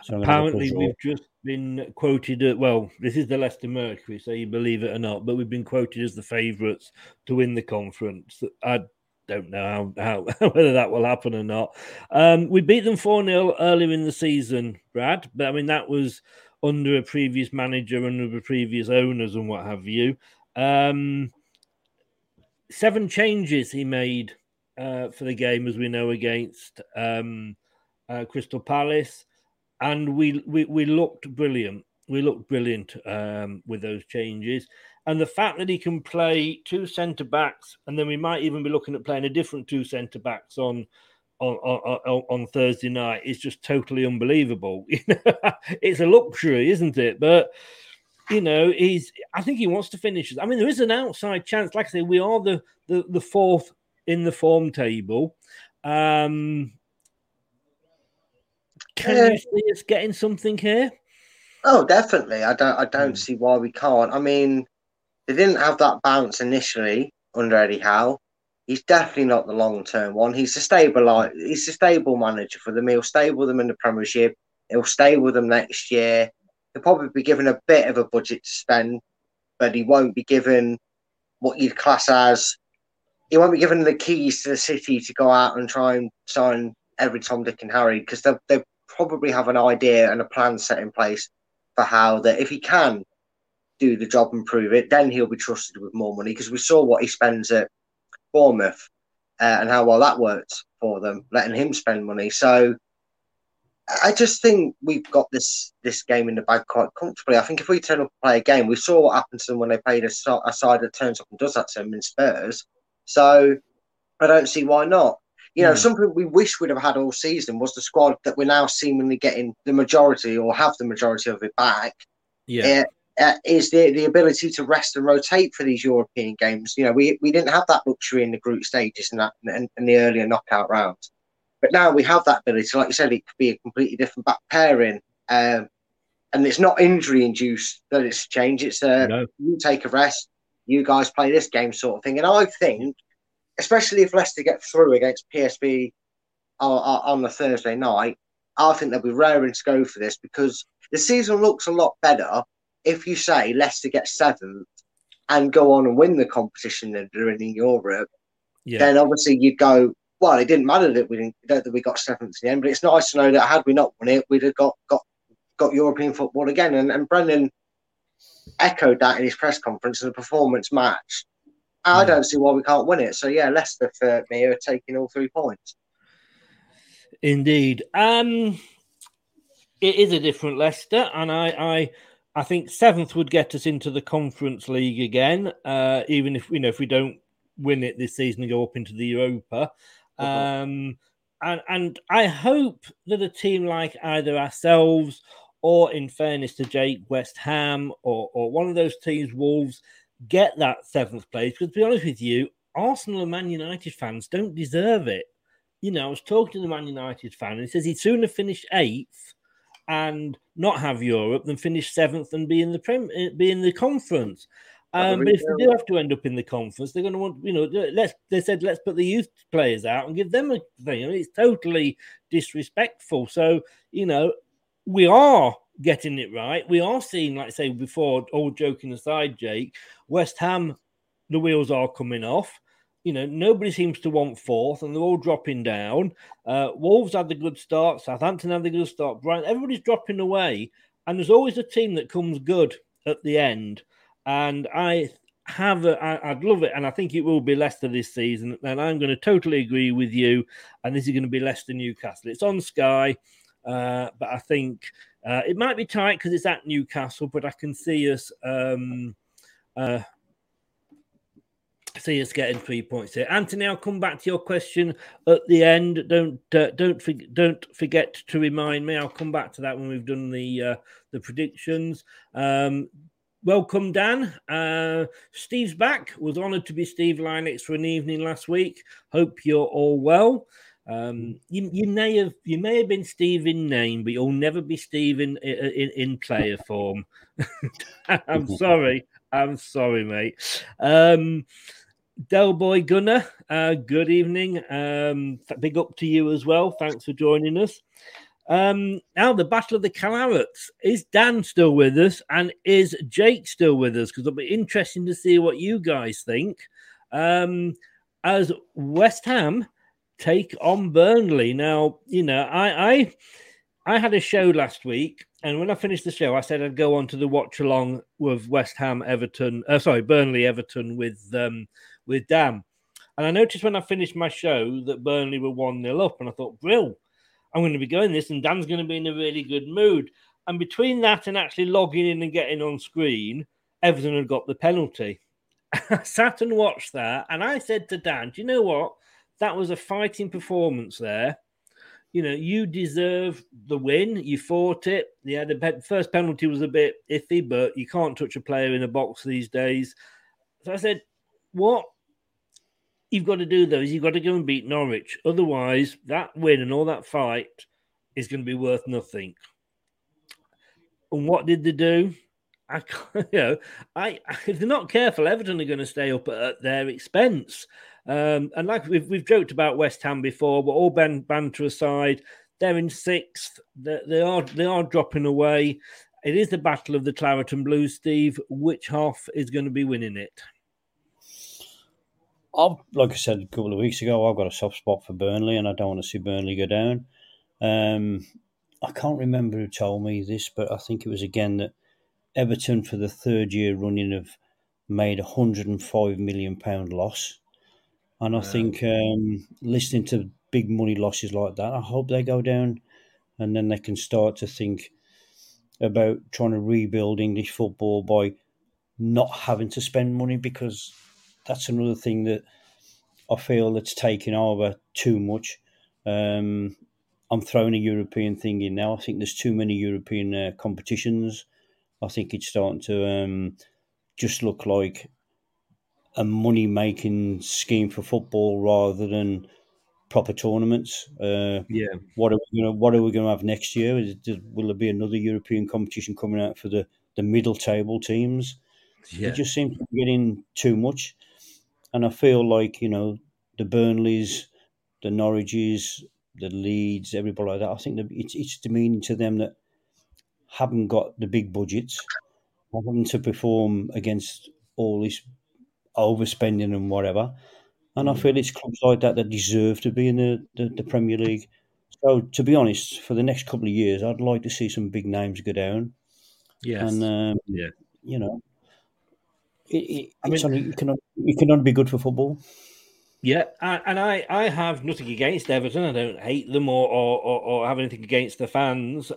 So apparently, we've just been quoted at, well, this is the Leicester Mercury, so you believe it or not, but we've been quoted as the favourites to win the conference. I don't know how whether that will happen or not. We beat them 4-0 earlier in the season, Brad, but I mean, that was under a previous manager, under previous owners and what have you. 7 changes he made for the game, as we know, against Crystal Palace. And we looked brilliant. We looked brilliant with those changes. And the fact that he can play 2 centre-backs, and then we might even be looking at playing a different 2 centre-backs on Thursday night, is just totally unbelievable. It's a luxury, isn't it? But, you know, I think he wants to finish. I mean, there is an outside chance. Like I say, we are the 4th in the form table. Can you see us getting something here? Oh, definitely. I don't see why we can't. I mean, they didn't have that bounce initially under Eddie Howe. He's definitely not the long-term one. He's a stable manager for them. He'll stable them in the Premiership. He'll stable them next year. He'll probably be given a bit of a budget to spend, but he won't be given what you'd class as... He won't be given the keys to the city to go out and try and sign every Tom, Dick and Harry, because they'll probably have an idea and a plan set in place for how that if he can do the job and prove it, then he'll be trusted with more money, because we saw what he spends at Bournemouth and how well that worked for them, letting him spend money. So I just think we've got this game in the bag quite comfortably. I think if we turn up and play a game, we saw what happened to them when they played a side that turns up and does that to them in Spurs. So I don't see why not. You know, something we wish we'd have had all season was the squad that we're now seemingly getting the majority or have the majority of it back. Yeah, is the ability to rest and rotate for these European games. You know, we didn't have that luxury in the group stages and that and the earlier knockout rounds. But now we have that ability. Like you said, it could be a completely different back pairing. And it's not injury-induced that it's a change. It's you take a rest, you guys play this game sort of thing. And I think, especially if Leicester get through against PSV on the Thursday night, I think they'll be raring to go for this, because the season looks a lot better if you say Leicester get 7th and go on and win the competition they're doing in Europe. Yeah. Then obviously you'd go, well, it didn't matter that we got 7th in the end, but it's nice to know that had we not won it, we'd have got European football again. And Brendan echoed that in his press conference in the performance match. I don't see why we can't win it. So, yeah, Leicester, for me, are taking all 3 points. Indeed. It is a different Leicester, and I think 7th would get us into the Conference League again, even if we don't win it this season and go up into the Europa. And I hope that a team like either ourselves or, in fairness to Jake, West Ham or one of those teams, Wolves, get that 7th place. Because, to be honest with you, Arsenal and Man United fans don't deserve it. You know, I was talking to the Man United fan, and he says he'd sooner finish 8th and not have Europe than finish 7th and be in the conference. But if they do have to end up in the conference, they're going to want, you know, they said let's put the youth players out and give them a thing. I mean, it's totally disrespectful. So, you know, we are getting it right. We are seeing, like I say before, all joking aside, Jake, West Ham, the wheels are coming off. You know, nobody seems to want 4th, and they're all dropping down. Wolves had the good start. Southampton had the good start. Brighton, everybody's dropping away. And there's always a team that comes good at the end. And I'd love it. And I think it will be Leicester this season. And I'm going to totally agree with you. And this is going to be Leicester Newcastle. It's on Sky. But I think it might be tight because it's at Newcastle. But I can see us... see us getting 3 points here. Anthony, I'll come back to your question at the end. Don't forget to remind me. I'll come back to that when we've done the predictions. Welcome, Dan. Steve's back. Was honoured to be Steve Linex for an evening last week. Hope you're all well. You may have been Steve in name, but you'll never be Steve in player form. I'm sorry, mate. Del Boy Gunner, good evening. Big up to you as well. Thanks for joining us. Now, the Battle of the Clarets. Is Dan still with us? And is Jake still with us? Because it'll be interesting to see what you guys think. As West Ham take on Burnley. Now, you know, I had a show last week. And when I finished the show, I said I'd go on to the watch along with West Ham, Burnley, Everton with Dan. And I noticed when I finished my show that Burnley were 1-0 up. And I thought, brill, I'm going to be going this and Dan's going to be in a really good mood. And between that and actually logging in and getting on screen, Everton had got the penalty. I sat and watched that. And I said to Dan, do you know what? That was a fighting performance there. You know, you deserve the win. You fought it. Yeah, the first penalty was a bit iffy, but you can't touch a player in a box these days. So I said, what you've got to do, though, is you've got to go and beat Norwich. Otherwise, that win and all that fight is going to be worth nothing. And what did they do? If they're not careful, Everton are going to stay up at their expense. And like we've joked about West Ham before, but all banter aside, they're in 6th. They are dropping away. It is the battle of the Claret and Blues, Steve. Which half is going to be winning it? Like I said a couple of weeks ago, I've got a soft spot for Burnley, and I don't want to see Burnley go down. I can't remember who told me this, but I think it was again that Everton, for the third year running, have made a £105 million loss. And I think listening to big money losses like that, I hope they go down, and then they can start to think about trying to rebuild English football by not having to spend money, because that's another thing that I feel that's taken over too much. I'm throwing a European thing in now. I think there's too many European competitions. I think it's starting to just look like a money-making scheme for football rather than proper tournaments. What are we going to have next year? Will there be another European competition coming out for the middle table teams? Yeah. It just seems to be getting too much. And I feel like, you know, the Burnleys, the Norwiches, the Leeds, everybody like that, I think it's demeaning to them that haven't got the big budgets, having to perform against all this overspending and whatever. And I feel it's clubs like that that deserve to be in the Premier League. So, to be honest, for the next couple of years, I'd like to see some big names go down. Yes. And, you know, it can only be good for football. Yeah, and I have nothing against Everton. I don't hate them or have anything against the fans.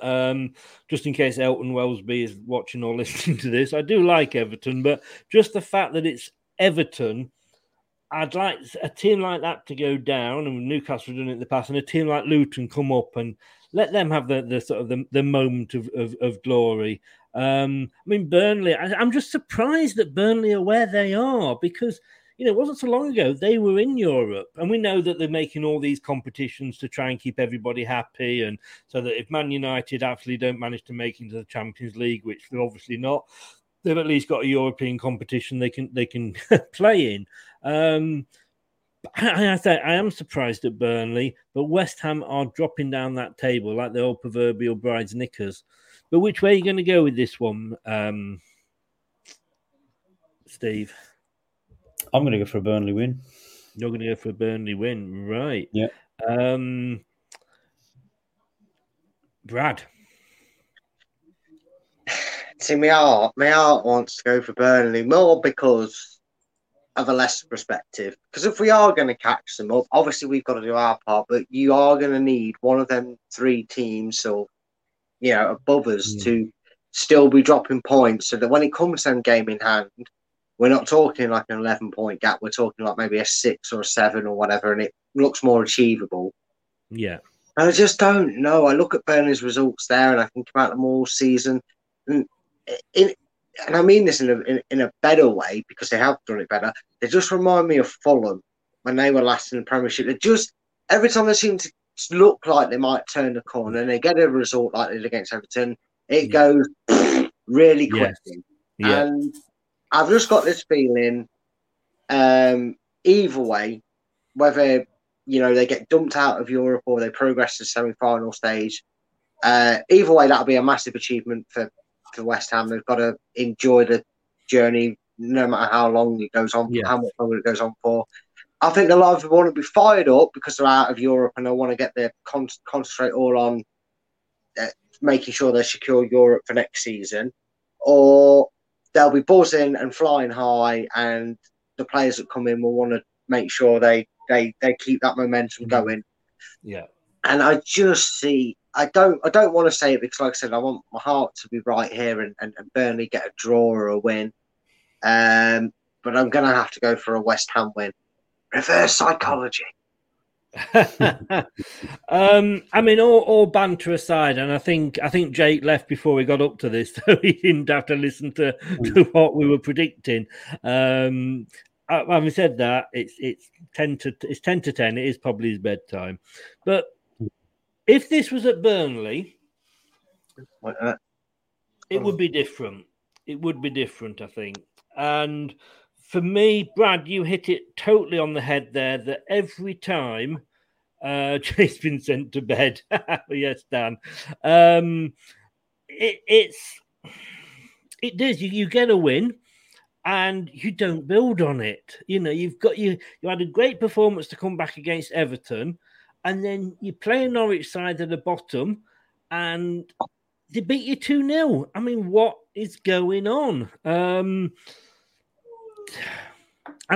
Just in case Elton Wellesby is watching or listening to this, I do like Everton, but just the fact that it's Everton, I'd like a team like that to go down, and Newcastle have done it in the past, and a team like Luton come up and let them have the moment of glory. I mean, Burnley, I'm just surprised that Burnley are where they are, because, you know, it wasn't so long ago they were in Europe, and we know that they're making all these competitions to try and keep everybody happy, and so that if Man United actually don't manage to make into the Champions League, which they're obviously not, they've at least got a European competition they can play in. I am surprised at Burnley, but West Ham are dropping down that table like the old proverbial bride's knickers. But which way are you going to go with this one, Steve? I'm going to go for a Burnley win. You're going to go for a Burnley win, right? Yeah. Brad, see, my heart wants to go for Burnley more because of a Leicester perspective. Because if we are going to catch them up, obviously we've got to do our part. But you are going to need one of them three teams, or you know, above us, to still be dropping points, so that when it comes to them game in hand, we're not talking like an 11-point gap. We're talking like maybe a 6 or a 7 or whatever, and it looks more achievable. Yeah. And I just don't know. I look at Burnley's results there, and I think about them all season. And I mean this in a better way, because they have done it better. They just remind me of Fulham when they were last in the Premiership. They just, every time they seem to look like they might turn the corner, and they get a result like they did against Everton, it goes really quickly. Yes. Yeah. And I've just got this feeling, either way, whether, you know, they get dumped out of Europe or they progress to the semi-final stage, either way, that'll be a massive achievement for West Ham. They've got to enjoy the journey, no matter how long it goes on, how much longer it goes on for. I think a lot of them want to be fired up because they're out of Europe and they want to get their concentrate all on making sure they secure Europe for next season. Or they'll be buzzing and flying high, and the players that come in will want to make sure they keep that momentum going. Yeah. And I just see, I don't want to say it because, like I said, I want my heart to be right here and Burnley get a draw or a win. But I'm going to have to go for a West Ham win. Reverse psychology. I mean, all banter aside, and I think Jake left before we got up to this, so he didn't have to listen to what we were predicting. Having said that, it's 10 to 10. It is probably his bedtime. But if this was at Burnley, it would be different. It would be different, I think. And for me, Brad, you hit it totally on the head there, that every time Jay's been sent to bed. Yes, Dan. It does. You get a win and you don't build on it. You know, you had a great performance to come back against Everton, and then you play a Norwich side at the bottom and they beat you 2-0. I mean, what is going on? And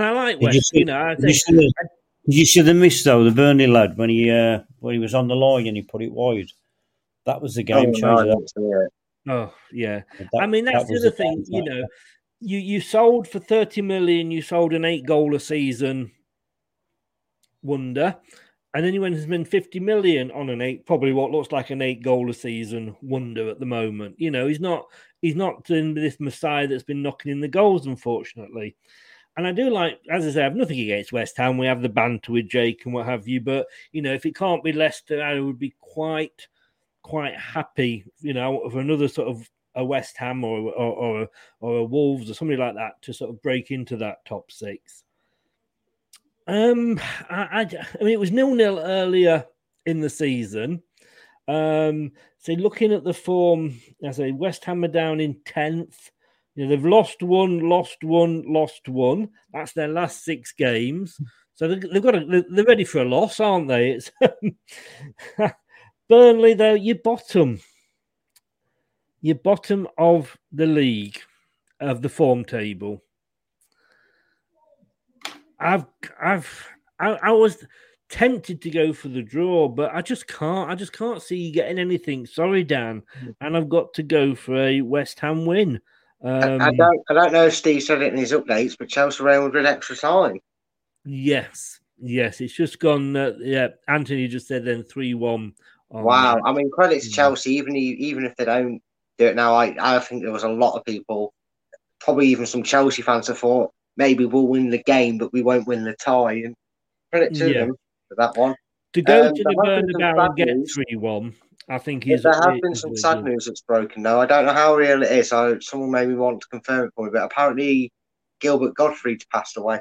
I like West. Did you see the miss though, the Burnley lad, when he was on the line and he put it wide? That was the game changer. Oh yeah, I mean that's the other thing. You know, you sold for 30 million. You sold an 8-goal a season wonder. And then he went and spent 50 million on an eight, probably what looks like an 8-goal-a-season wonder at the moment. You know, he's not this messiah that's been knocking in the goals, unfortunately. And I do like, as I say, I have nothing against West Ham. We have the banter with Jake and what have you. But, you know, if it can't be Leicester, I would be quite happy, you know, for another sort of a West Ham or a Wolves or somebody like that to sort of break into that top six. I mean, it was 0-0 earlier in the season. So looking at the form, as I say, West Ham are down in 10th. You know, they've lost one. That's their last 6 games. So they're ready for a loss, aren't they? It's Burnley, though, you're bottom of the league, of the form table. I was tempted to go for the draw, but I just can't see you getting anything. Sorry, Dan, and I've got to go for a West Ham win. I don't know if Steve said it in his updates, but Chelsea Real Madrid extra time. Yes, it's just gone. Yeah, Anthony just said then 3-1. Wow, I mean credit to Chelsea. Even if they don't do it now, I think there was a lot of people, probably even some Chelsea fans, that thought maybe we'll win the game, but we won't win the tie. And credit to them for that one. To go to the Bernabeu and get 3-1. I think he's. There have been some sad news that's broken now. I don't know how real it is. Someone maybe want to confirm it for me, but apparently Gilbert Gottfried's passed away.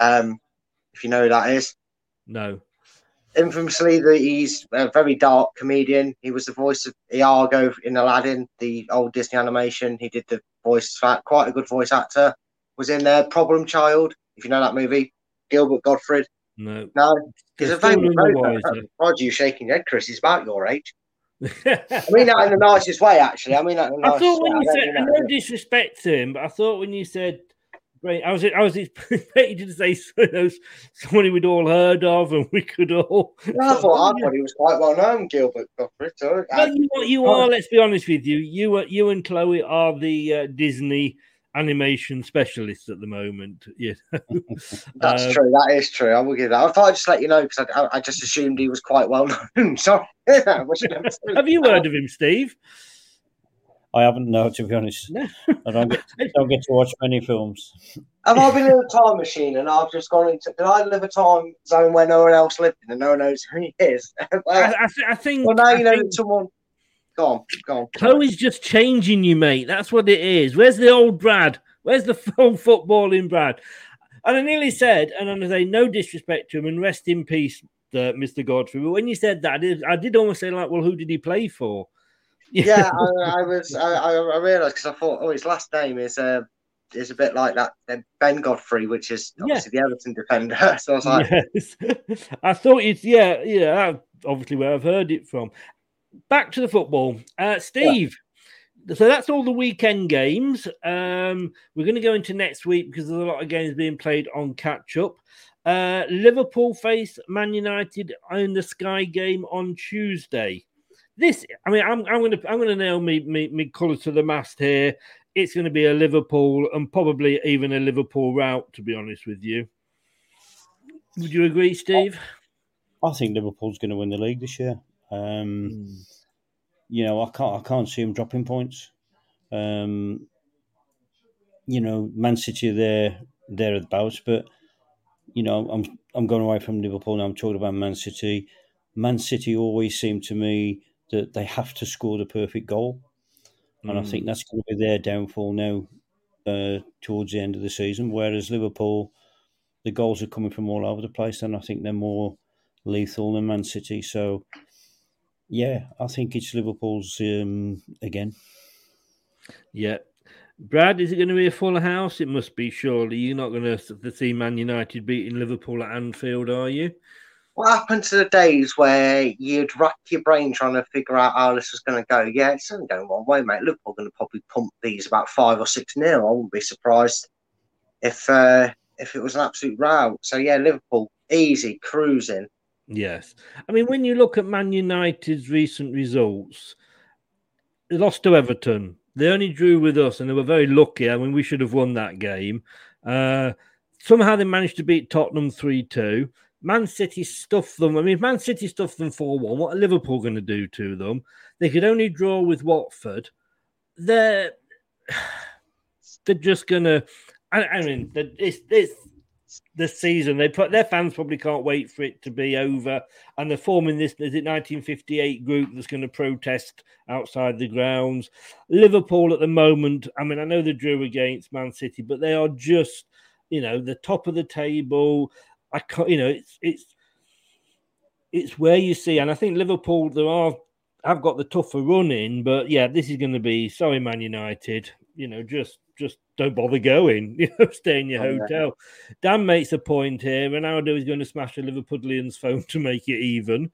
If you know who that is. No. Infamously, he's a very dark comedian. He was the voice of Iago in Aladdin, the old Disney animation. He did the voice, quite a good voice actor. Was in there, Problem Child, if you know that movie. Gilbert Gottfried. No, he's a famous roadie. Why are you shaking your head, Chris? He's about your age. I mean that in the nicest way, actually. I thought when you said, no disrespect to him, but I thought when you said, I was expecting you to say somebody we'd all heard of and we could all. I thought he was quite well known, Gilbert Gottfried. So you are. Let's be honest with you. You and Chloe are the Disney animation specialist at the moment. Yeah, that's true. That is true. I will give that. I thought I'd just let you know because I just assumed he was quite well known. Sorry. Have you heard of him, Steve? I haven't, no, to be honest. No. I don't get to watch many films. Have I been in a time machine and I've just gone into... Did I live a time zone where no one else lived in and no one knows who he is? I think... Well, now you know someone... Go on. Chloe's just changing you, mate. That's what it is. Where's the old Brad? Where's the old footballing Brad? And I nearly said, and I'm going to say no disrespect to him and rest in peace, Mr. Godfrey. But when you said that, I did almost say, like, well, who did he play for? Yeah, I realised because I thought, his last name is a bit like that Ben Godfrey, which is obviously the Everton defender. So I was like, yes. I thought it's that's obviously where I've heard it from. Back to the football, Steve. Yeah. So that's all the weekend games. We're going to go into next week because there's a lot of games being played on catch up. Liverpool face Man United in the Sky game on Tuesday. This, I mean, I'm going to nail me colour to the mast here. It's going to be a Liverpool and probably even a Liverpool rout, to be honest with you. Would you agree, Steve? I think Liverpool's going to win the league this year. You know, I can't see them dropping points. You know, Man City are there at the bows, but you know, I'm going away from Liverpool now. I'm talking about Man City. Man City always seem to me that they have to score the perfect goal. And I think that's going to be their downfall now towards the end of the season. Whereas Liverpool, the goals are coming from all over the place and I think they're more lethal than Man City. So, yeah, I think it's Liverpool's again. Yeah. Brad, is it going to be a full house? It must be, surely. You're not going to see Man United beating Liverpool at Anfield, are you? What happened to the days where you'd rack your brain trying to figure out how this was going to go? Yeah, it's only going one way, mate. Liverpool going to probably pump these about 5 or 6-0. I wouldn't be surprised if it was an absolute rout. So, yeah, Liverpool, easy, cruising. Yes. I mean, when you look at Man United's recent results, they lost to Everton. They only drew with us, and they were very lucky. I mean, we should have won that game. Somehow they managed to beat Tottenham 3-2. Man City stuffed them. I mean, if Man City stuffed them 4-1, what are Liverpool going to do to them? They could only draw with Watford. They're just going to... I mean, it's the season. Their fans probably can't wait for it to be over. And they're forming this, is it 1958 group that's going to protest outside the grounds. Liverpool at the moment, I mean, I know they drew against Man City, but they are just, you know, the top of the table. I can't, you know, it's where you see, and I think Liverpool, I've got the tougher run in, but yeah, this is going to be, sorry, Man United, you know, just don't bother going, you know, stay in your hotel. Yeah. Dan makes a point here, Ronaldo is going to smash a Liverpudlian's phone to make it even.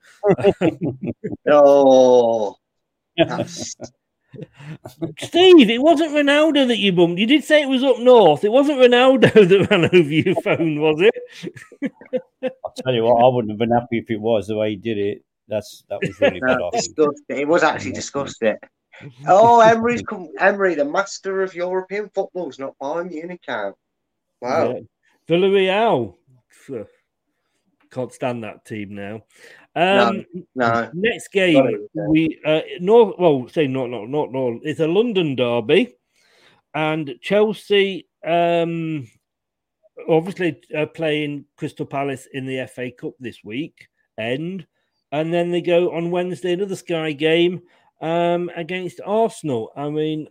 Oh, Steve, it wasn't Ronaldo that you bumped. You did say it was up north. It wasn't Ronaldo that ran over your phone, was it? I'll tell you what, I wouldn't have been happy if it was the way he did it. That was really bad. It was actually disgusting. Oh, Emery, the master of European football, is not buying Munich out. Wow. Yeah. Villarreal. Can't stand that team now. No. Next game, it's a London derby, and Chelsea obviously playing Crystal Palace in the FA Cup this week end, and then they go on Wednesday another Sky game against Arsenal. I mean,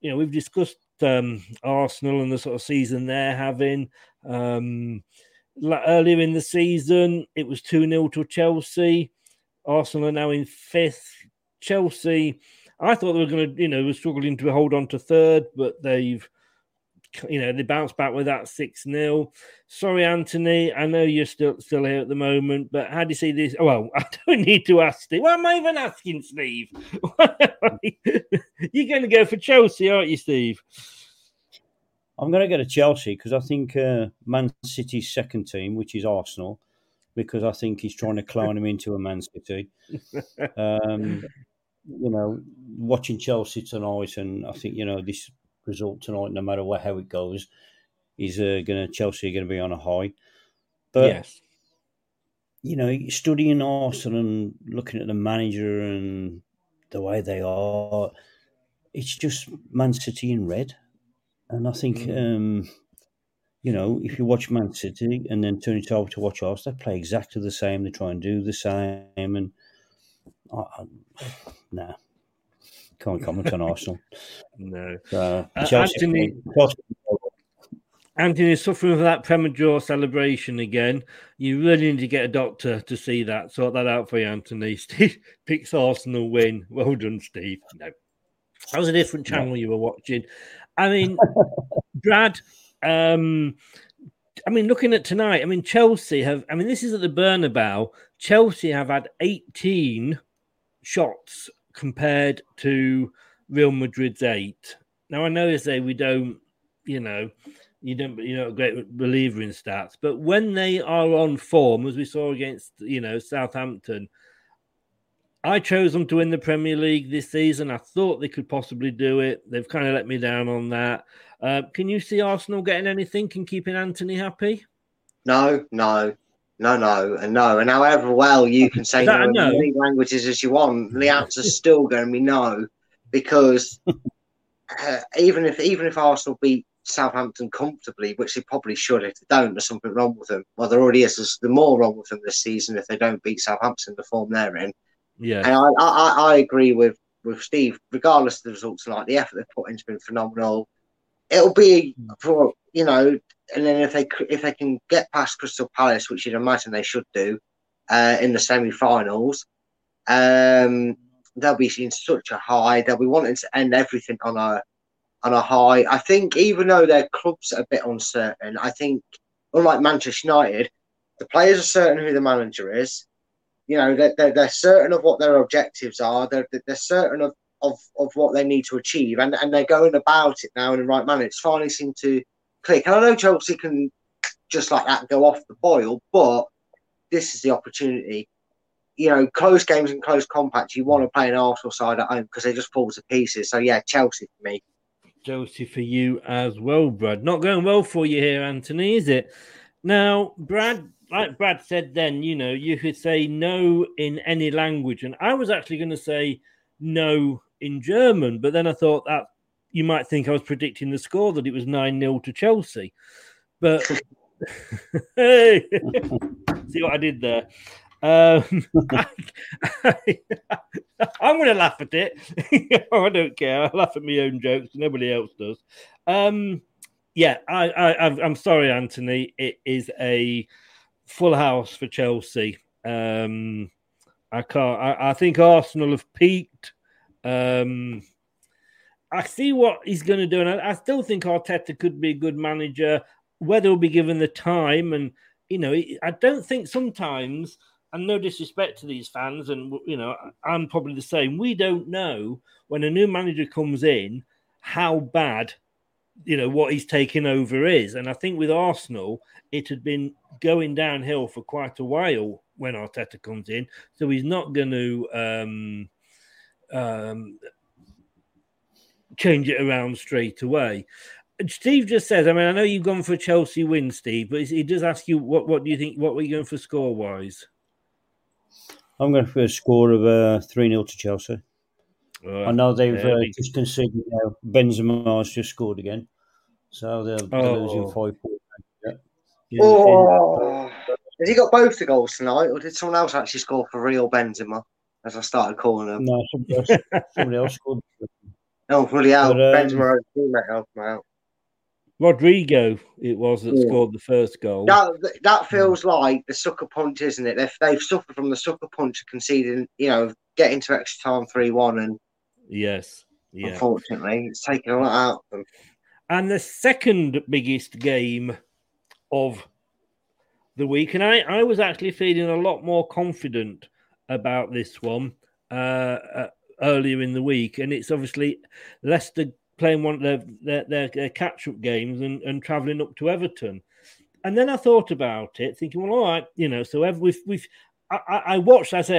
you know, we've discussed Arsenal and the sort of season they're having. Earlier in the season, it was 2-0 to Chelsea. Arsenal are now in fifth. Chelsea, I thought they were going to, you know, were struggling to hold on to third, but they've, you know, they bounced back with that 6-0. Sorry, Anthony, I know you're still here at the moment, but how do you see this? Well, I don't need to ask Steve. Why am I even asking Steve? You're going to go for Chelsea, aren't you, Steve? I'm going to go to Chelsea because I think Man City's second team, which is Arsenal, because I think he's trying to climb him into a Man City. You know, watching Chelsea tonight, and I think, you know, this result tonight, no matter how it goes, is Chelsea are going to be on a high. But, yes. You know, studying Arsenal and looking at the manager and the way they are, it's just Man City in red. And I think, you know, if you watch Man City and then turn it over to watch Arsenal, they play exactly the same. They try and do the same. And can't comment on Arsenal. No. Anthony is suffering from that premature celebration again. You really need to get a doctor to see that. Sort that out for you, Anthony. Steve picks Arsenal win. Well done, Steve. No. That was a different channel you were watching. I mean, Brad, I mean, looking at tonight, I mean, Chelsea have, I mean, this is at the Bernabeu. Chelsea have had 18 shots compared to Real Madrid's 8. Now, I know they say we don't, you know, you're not a great believer in stats, but when they are on form, as we saw against, you know, Southampton, I chose them to win the Premier League this season. I thought they could possibly do it. They've kind of let me down on that. Can you see Arsenal getting anything and keeping Anthony happy? No. And however well you can say no in as many languages as you want, the answer's still going to be no. Because even if Arsenal beat Southampton comfortably, which they probably should, if they don't, there's something wrong with them. Well, there already is. There's more wrong with them this season if they don't beat Southampton, the form they're in. Yeah, and I agree with Steve. Regardless of the results, like the effort they've put in has been phenomenal. It'll be, for, you know, and then if they can get past Crystal Palace, which you'd imagine they should do, in the semi-finals, they'll be in such a high. They'll be wanting to end everything on a high. I think even though their club's a bit uncertain, I think unlike Manchester United, the players are certain who the manager is. You know, they're certain of what their objectives are. They're certain of what they need to achieve. And they're going about it now in the right manner. It's finally seemed to click. And I know Chelsea can just like that go off the boil, but this is the opportunity. You know, close games and close compacts, you want to play an Arsenal side at home because they just fall to pieces. So, yeah, Chelsea for me. Chelsea for you as well, Brad. Not going well for you here, Anthony, is it? Now, Brad, like Brad said then, you know, you could say no in any language. And I was actually going to say no in German, but then I thought that you might think I was predicting the score, that it was 9-0 to Chelsea. But hey, see what I did there? I'm going to laugh at it. Oh, I don't care. I laugh at my own jokes. Nobody else does. Yeah, I'm sorry, Anthony. It is a full house for Chelsea. I can't. I think Arsenal have peaked. I see what he's going to do, and I still think Arteta could be a good manager. Whether he'll be given the time, and you know, I don't think sometimes. And no disrespect to these fans, and you know, I'm probably the same. We don't know when a new manager comes in how bad, you know, what he's taken over is. And I think with Arsenal, it had been going downhill for quite a while when Arteta comes in. So he's not going to change it around straight away. Steve just says, I mean, I know you've gone for a Chelsea win, Steve, but he does ask you, what do you think, what were you going for score-wise? I'm going for a score of 3-0 to Chelsea. I know they've just conceded, you know, Benzema's just scored again. So they're losing 5 points. Yeah. Has he got both the goals tonight, or did someone else actually score for real Benzema, as I started calling him? No, somebody else scored. No, really out. Benzema and teammate helped him out. Rodrigo, it was, that scored the first goal. That feels like the sucker punch, isn't it? They've suffered from the sucker punch of conceding, you know, getting to extra time 3-1. And unfortunately, it's taken a lot out of them. And the second biggest game of the week, and I was actually feeling a lot more confident about this one earlier in the week, and it's obviously Leicester playing one of their catch-up games and travelling up to Everton. And then I thought about it, thinking, well, all right, you know, so I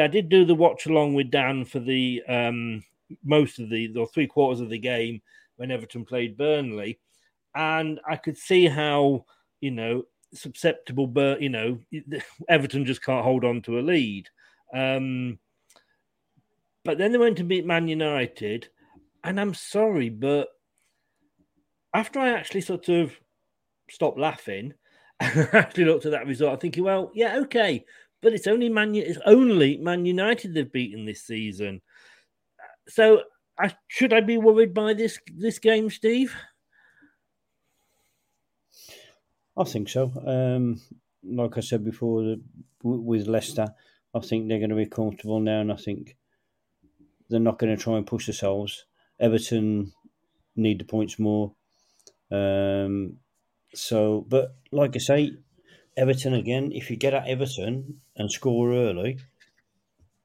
did do the watch-along with Dan for the most of the three-quarters of the game when Everton played Burnley, and I could see how, you know, susceptible, but you know, Everton just can't hold on to a lead. But then they went to beat Man United, and I'm sorry, but after I actually sort of stopped laughing and actually looked at that result, I'm thinking, well, yeah, okay, but it's only Man United they've beaten this season. So should I be worried by this game, Steve? I think so. Like I said before, with Leicester, I think they're going to be comfortable now, and I think they're not going to try and push themselves. Everton need the points more. But like I say, Everton again, if you get at Everton and score early,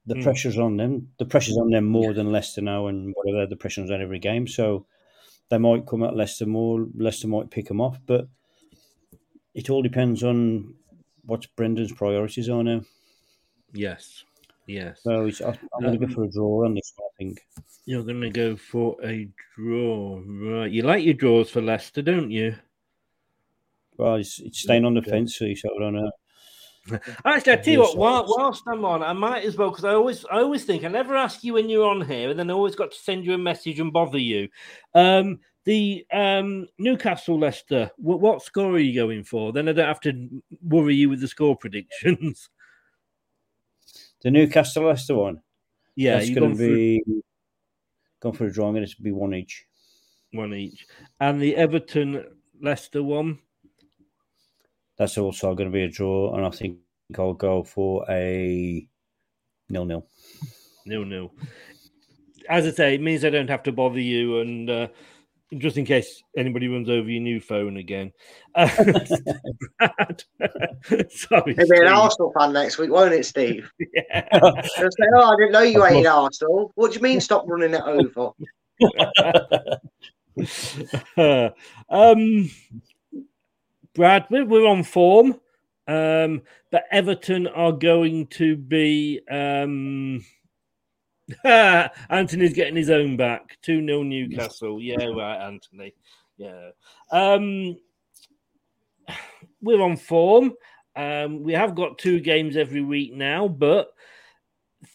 the pressure's on them. The pressure's on them more than Leicester now, and whatever, the pressure's on every game. So they might come at Leicester more. Leicester might pick them off, but it all depends on what Brendan's priorities are now. Yes. So I'm going to go for a draw on this one, I think. You're going to go for a draw, right? You like your draws for Leicester, don't you? Well, it's staying on the fence, so I don't know. Actually, I tell you what, whilst I'm on, I might as well, because I always think, I never ask you when you're on here, and then I always got to send you a message and bother you. The Newcastle Leicester, what score are you going for? Then I don't have to worry you with the score predictions. The Newcastle Leicester one? Yeah, it's going to be going for a draw, and it's going to be 1-1. 1-1. And the Everton Leicester one? That's also going to be a draw, and I think I'll go for a 0-0. 0-0. As I say, it means I don't have to bother you, and just in case anybody runs over your new phone again. Sorry, it'll be an Arsenal fan next week, won't it, Steve? Yeah. They'll say, oh, I didn't know you hated Arsenal. What do you mean stop running it over? Brad, we're on form, but Everton are going to be... Anthony's getting his own back. 2-0 Newcastle. Yeah, right, Anthony. Yeah. We're on form. We have got two games every week now, but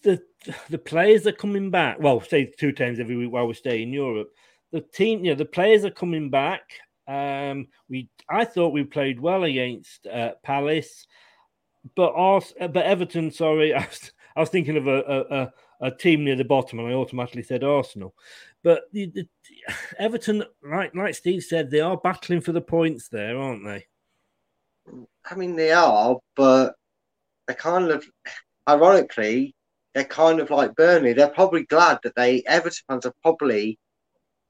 the players are coming back. Well, say two times every week while we stay in Europe. The team, you know, the players are coming back. I thought we played well against Palace, but Everton. Sorry, I was thinking of a team near the bottom, and I automatically said Arsenal. But the Everton, like Steve said, they are battling for the points there, aren't they? I mean, they are, but they kind of, ironically, they're kind of like Burnley. They're probably glad that Everton fans are probably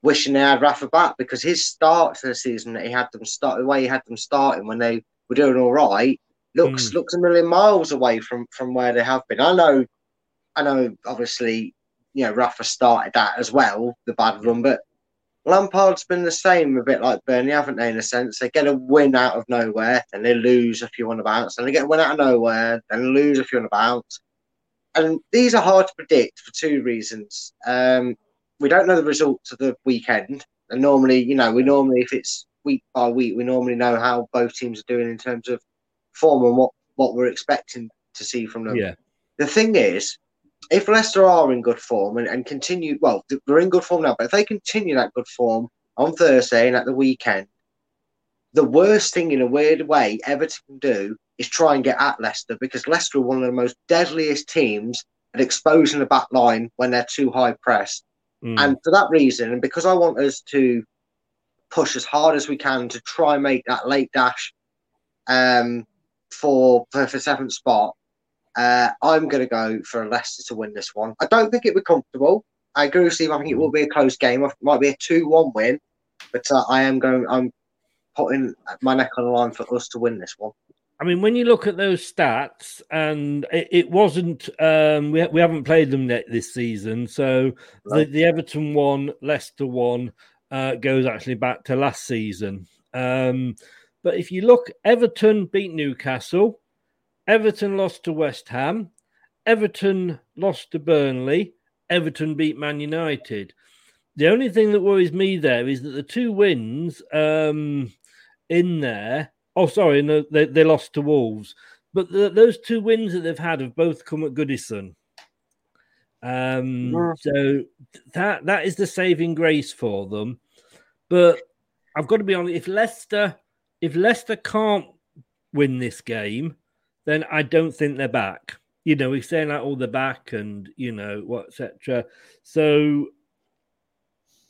wishing they had Rafa back, because his start to the season that he had them start, the way he had them starting when they were doing all right, looks a million miles away from where they have been. I know, obviously, you know, Rafa started that as well, the bad run, but Lampard's been the same, a bit like Burnley, haven't they, in a sense? They get a win out of nowhere, then they lose a few on the bounce, and they get a win out of nowhere, then lose a few on the bounce. And these are hard to predict for two reasons. We don't know the results of the weekend, and normally, you know, if it's week by week, we normally know how both teams are doing in terms of form and what we're expecting to see from them. Yeah. The thing is, if Leicester are in good form and continue, well, they're in good form now, but if they continue that good form on Thursday and at the weekend, the worst thing in a weird way Everton can do is try and get at Leicester, because Leicester are one of the most deadliest teams at exposing the back line when they're too high pressed. Mm. And for that reason, and because I want us to push as hard as we can to try and make that late dash for seventh spot, I'm going to go for Leicester to win this one. I don't think it'll be comfortable. I agree with Steve. I think it will be a close game. It might be a 2-1 win, but I'm putting my neck on the line for us to win this one. I mean, when you look at those stats, and it wasn't, we haven't played them yet this season, so no. The Everton one, Leicester one goes actually back to last season. But if you look, Everton beat Newcastle. Everton lost to West Ham. Everton lost to Burnley. Everton beat Man United. The only thing that worries me there is that the two wins in there... Oh, sorry, no, they lost to Wolves. But those two wins that they've had have both come at Goodison. So that is the saving grace for them. But I've got to be honest, if Leicester can't win this game, then I don't think they're back. You know, he's saying that all they're back and, you know, what, etc. So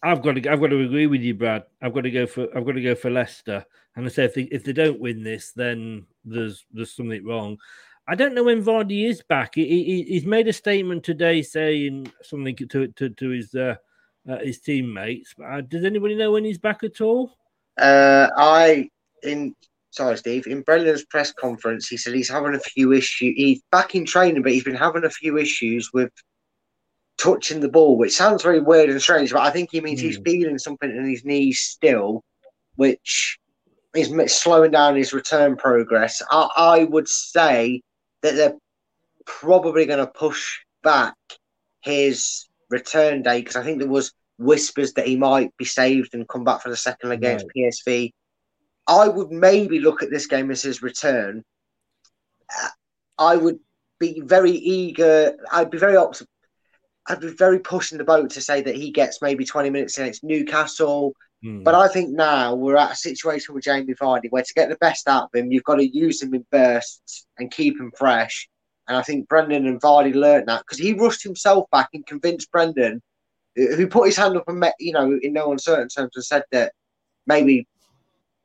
I've got to agree with you, Brad. I've got to go for Leicester. And I say if they don't win this, then there's something wrong. I don't know when Vardy is back. He's made a statement today saying something to his teammates. Does anybody know when he's back at all? Sorry, Steve. In Brendan's press conference, he said he's having a few issues. He's back in training, but he's been having a few issues with touching the ball, which sounds very weird and strange, but I think he means he's feeling something in his knees still, which is slowing down his return progress. I would say that they're probably going to push back his return date, because I think there was whispers that he might be saved and come back for the second against PSV. I would maybe look at this game as his return. I would be very eager. I'd be very pushing the boat to say that he gets maybe 20 minutes against Newcastle. Mm. But I think now we're at a situation with Jamie Vardy where to get the best out of him, you've got to use him in bursts and keep him fresh. And I think Brendan and Vardy learned that, because he rushed himself back and convinced Brendan, who put his hand up and met, you know, in no uncertain terms, and said that maybe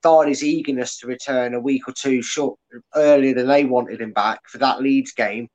Vardy's eagerness to return a week or two short earlier than they wanted him back for that Leeds game,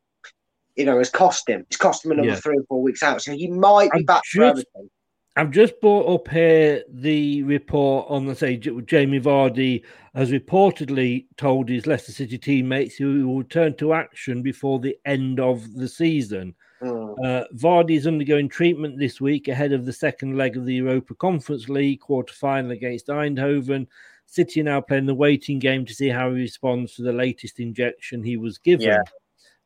you know, has cost him. It's cost him another 3 or 4 weeks out. So he might be back for everything. I've just brought up here the report on the stage. Jamie Vardy has reportedly told his Leicester City teammates he will return to action before the end of the season. Vardy is undergoing treatment this week ahead of the second leg of the Europa Conference League quarter-final against Eindhoven. City are now playing the waiting game to see how he responds to the latest injection he was given. Yeah.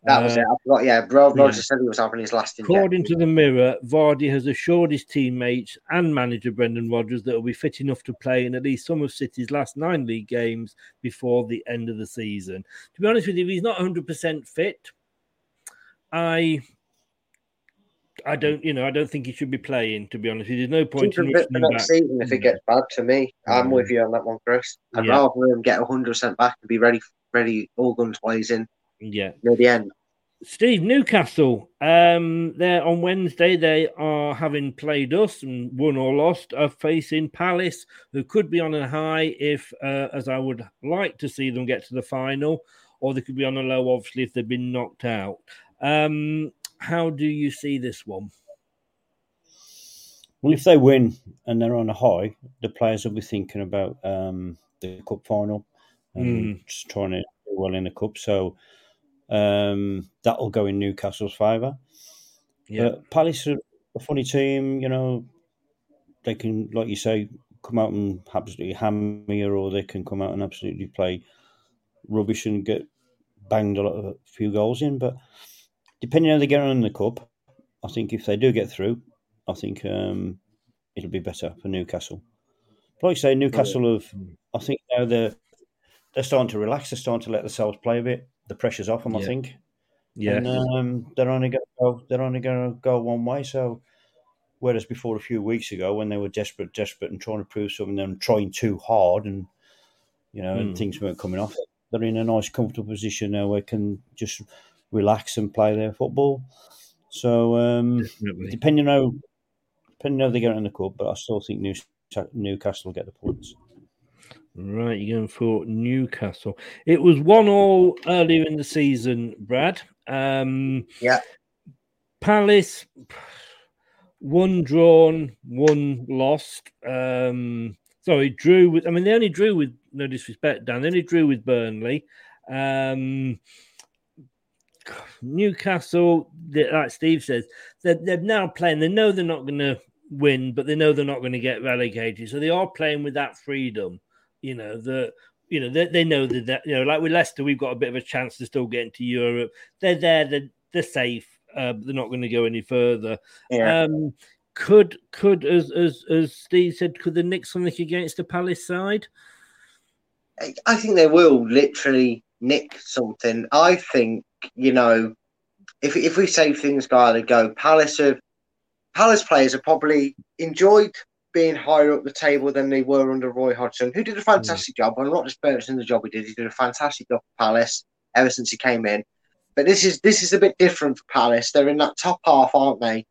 That was it. I forgot. Yeah, Roger said he was having his last injection. According to the Mirror, Vardy has assured his teammates and manager Brendan Rodgers that he'll be fit enough to play in at least some of City's last 9 league games before the end of the season. To be honest with you, if he's not 100% fit, I don't think he should be playing. To be honest, there's no point in risking him back. Season if it gets bad, to me, I'm with you on that one, Chris. I'd rather him get 100% back and be ready, all guns blazing. Yeah, near the end. Steve, Newcastle. They're on Wednesday. They are, having played us and won or lost, are facing Palace, who could be on a high if, as I would like to see them get to the final, or they could be on a low, obviously, if they've been knocked out. How do you see this one? Well, if they win and they're on a high, the players will be thinking about the cup final and just trying to do well in the cup. So that will go in Newcastle's favour. Yeah. Palace are a funny team, you know. They can, like you say, come out and absolutely hammer you, or they can come out and absolutely play rubbish and get banged a few goals in, but depending on how they get on in the cup, I think if they do get through, I think it'll be better for Newcastle. But like I say, Newcastle have, I think now they're starting to relax. They're starting to let themselves play a bit. The pressure's off them, I think. Yeah. And they're only going to go one way. So, whereas before a few weeks ago, when they were desperate, and trying to prove something, and trying too hard, and and things weren't coming off, they're in a nice, comfortable position now where they can just relax and play their football. So depending on how they get in the cup, but I still think Newcastle will get the points. Right, you're going for Newcastle. It was 1-1 earlier in the season, Brad. Palace 1 drawn, 1 lost. They only drew with, no disrespect, Dan, they only drew with Burnley. Newcastle, like Steve says, they're now playing. They know they're not going to win, but they know they're not going to get relegated. So they are playing with that freedom, They know that. Like with Leicester, we've got a bit of a chance to still get into Europe. They're there. They're safe. They're not going to go any further. Yeah. Could as Steve said, could they nick something against the Palace side? I think they will literally nick something. I think. If we save things by the go, Palace players have probably enjoyed being higher up the table than they were under Roy Hodgson, who did a fantastic job. I'm not disparaging the job he did. He did a fantastic job for Palace ever since he came in. But this is a bit different for Palace. They're in that top half, aren't they?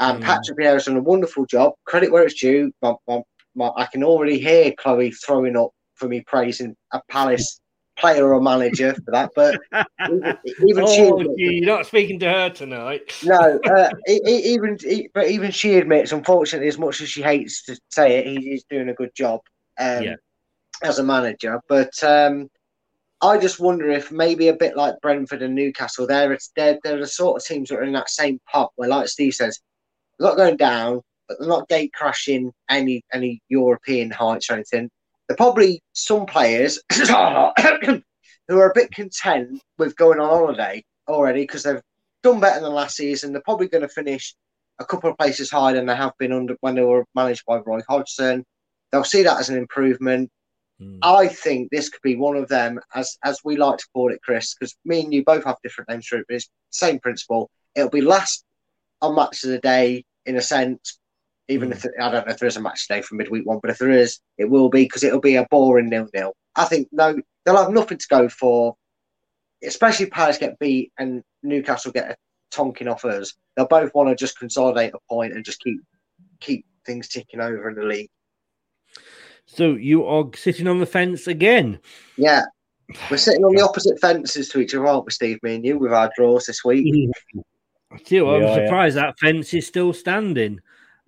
And Patrick Vieira's done a wonderful job. Credit where it's due. I can already hear Chloe throwing up for me praising a Palace player or manager for that, but even you're not speaking to her tonight. No, even she admits, unfortunately, as much as she hates to say it, he's doing a good job as a manager. But I just wonder if maybe a bit like Brentford and Newcastle, they're the sort of teams that are in that same pot where, like Steve says, they're not going down, but they're not gate crashing any European heights or anything. They're probably some players who are a bit content with going on holiday already because they've done better than last season. They're probably going to finish a couple of places higher than they have been under when they were managed by Roy Hodgson. They'll see that as an improvement. I think this could be one of them, as we like to call it, Chris, because me and you both have different names for it, but it's the same principle. It'll be last on match of the day, in a sense. Even if I don't know if there is a match today for midweek one, but if there is, it will be, because it'll be a boring 0-0. I think they'll have nothing to go for, especially if Palace get beat and Newcastle get a tonking off us. They'll both want to just consolidate a point and just keep things ticking over in the league. So you are sitting on the fence again? Yeah. We're sitting on the opposite fences to each other, aren't we, Steve, me and you, with our draws this week? I tell you what, I'm surprised that fence is still standing.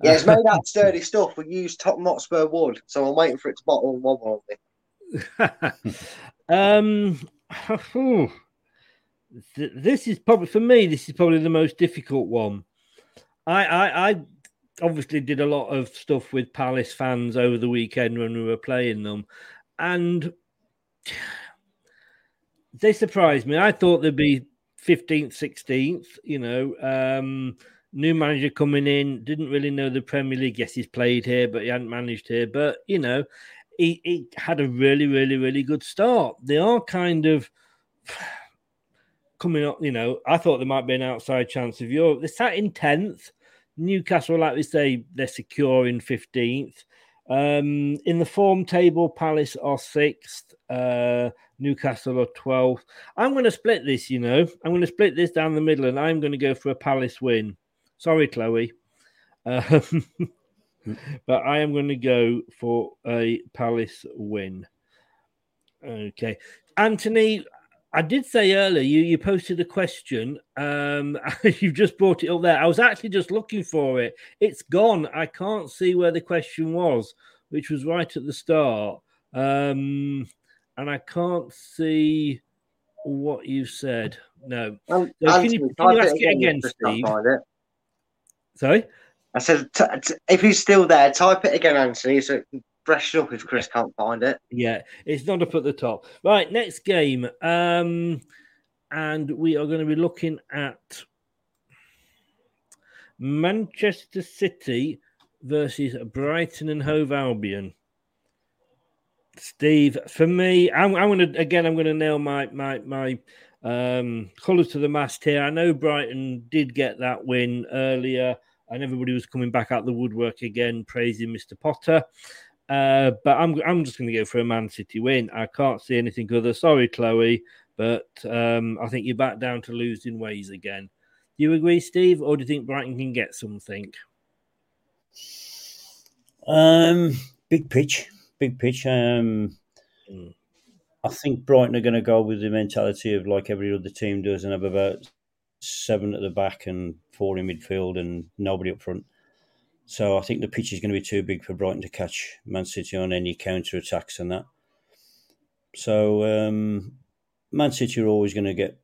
Yeah, it's made out of sturdy stuff. We use top Motspur wood, so I'm waiting for it to bottle and wobble on me. This is probably, for me, this is probably the most difficult one. I obviously did a lot of stuff with Palace fans over the weekend when we were playing them, and they surprised me. I thought they'd be 15th, 16th, you know, new manager coming in, didn't really know the Premier League. Yes, he's played here, but he hadn't managed here. But, you know, he had a really, really, really good start. They are kind of coming up, you know, I thought there might be an outside chance of Europe. They sat in 10th. Newcastle, like we say, they're secure in 15th. In the form table, Palace are 6th. Newcastle are 12th. I'm going to split this, you know. I'm going to split this down the middle, and I'm going to go for a Palace win. Sorry, Chloe. But I am going to go for a Palace win. Okay. Anthony, I did say earlier, you posted a question. You've just brought it up there. I was actually just looking for it. It's gone. I can't see where the question was, which was right at the start. And I can't see what you said. No. Can you ask it again, Steve? Sorry? I said, if he's still there, type it again, Anthony, so it can brush it up if Chris can't find it. Yeah, it's not up at the top. Right, next game. And we are going to be looking at Manchester City versus Brighton and Hove Albion. Steve, for me, I'm going to nail my colours to the mast here. I know Brighton did get that win earlier, and everybody was coming back out the woodwork again, praising Mr. Potter. But I'm just going to go for a Man City win. I can't see anything other. Sorry, Chloe, but I think you're back down to losing ways again. Do you agree, Steve, or do you think Brighton can get something? Big pitch. I think Brighton are going to go with the mentality of like every other team does and have about 7 at the back and 4 in midfield and nobody up front. So I think the pitch is going to be too big for Brighton to catch Man City on any counter-attacks and that. So Man City are always going to get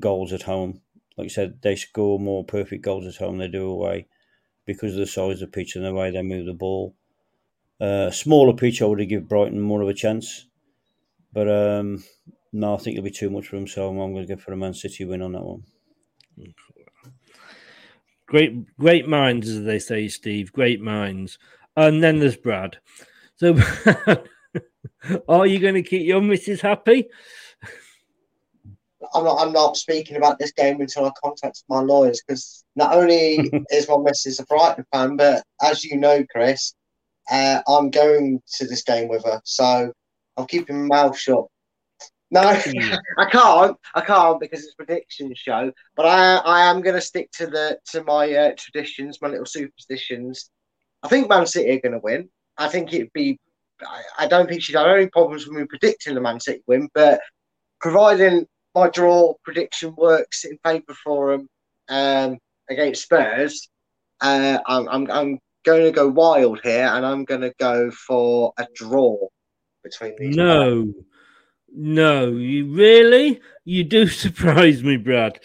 goals at home. Like I said, they score more perfect goals at home than they do away because of the size of the pitch and the way they move the ball. Smaller pitch, I would give Brighton more of a chance. But no, I think it'll be too much for them, so I'm going to go for a Man City win on that one. Great minds, as they say, Steve. Great minds. And then there's Brad. So, are you going to keep your missus happy? I'm not speaking about this game until I contact my lawyers, because not only is my missus a Brighton fan, but as you know, Chris, I'm going to this game with her, so I'm keeping my mouth shut. No, I can't because it's a prediction show. But I am going to stick to my traditions, my little superstitions. I think Man City are going to win. I think it'd be. I don't think she'd have any problems with me predicting the Man City win, but providing my draw prediction works in favour for them against Spurs, I'm going to go wild here, and I'm going to go for a draw between these. No. Players. No, you really? You do surprise me, Brad.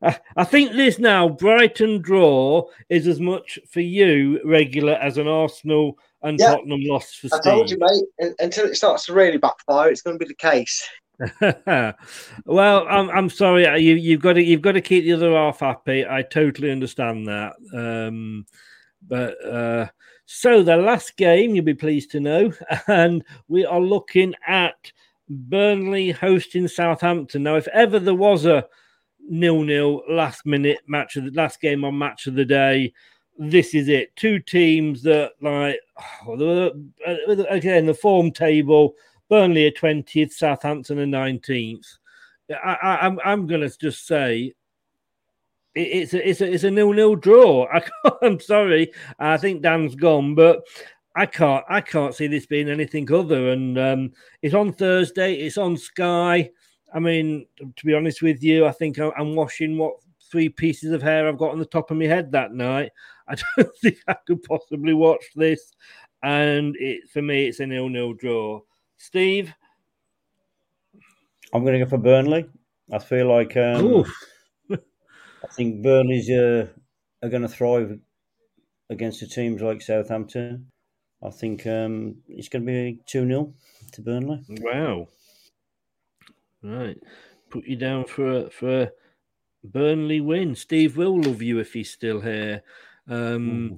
I think this now, Brighton draw, is as much for you, regular, as an Arsenal and Tottenham loss for Steve. I told you, mate, until it starts to really backfire, it's going to be the case. Well, I'm sorry. You've got to keep the other half happy. I totally understand that. So the last game, you'll be pleased to know, and we are looking at Burnley hosting Southampton. Now, if ever there was a 0-0 last-minute match, of the last game on Match of the Day, this is it. Two teams that, again, the form table, Burnley are 20th, Southampton are 19th. I'm going to just say... It's a 0-0 draw. I'm sorry. I think Dan's gone, but I can't see this being anything other. And it's on Thursday. It's on Sky. I mean, to be honest with you, I think I'm washing what 3 pieces of hair I've got on the top of my head that night. I don't think I could possibly watch this. And for me, it's a 0-0 draw. Steve? I'm going to go for Burnley. I feel like... I think Burnley's are going to thrive against the teams like Southampton. I think it's going to be 2-0 to Burnley. Wow. Right. put you down for a Burnley win. Steve will love you if he's still here. I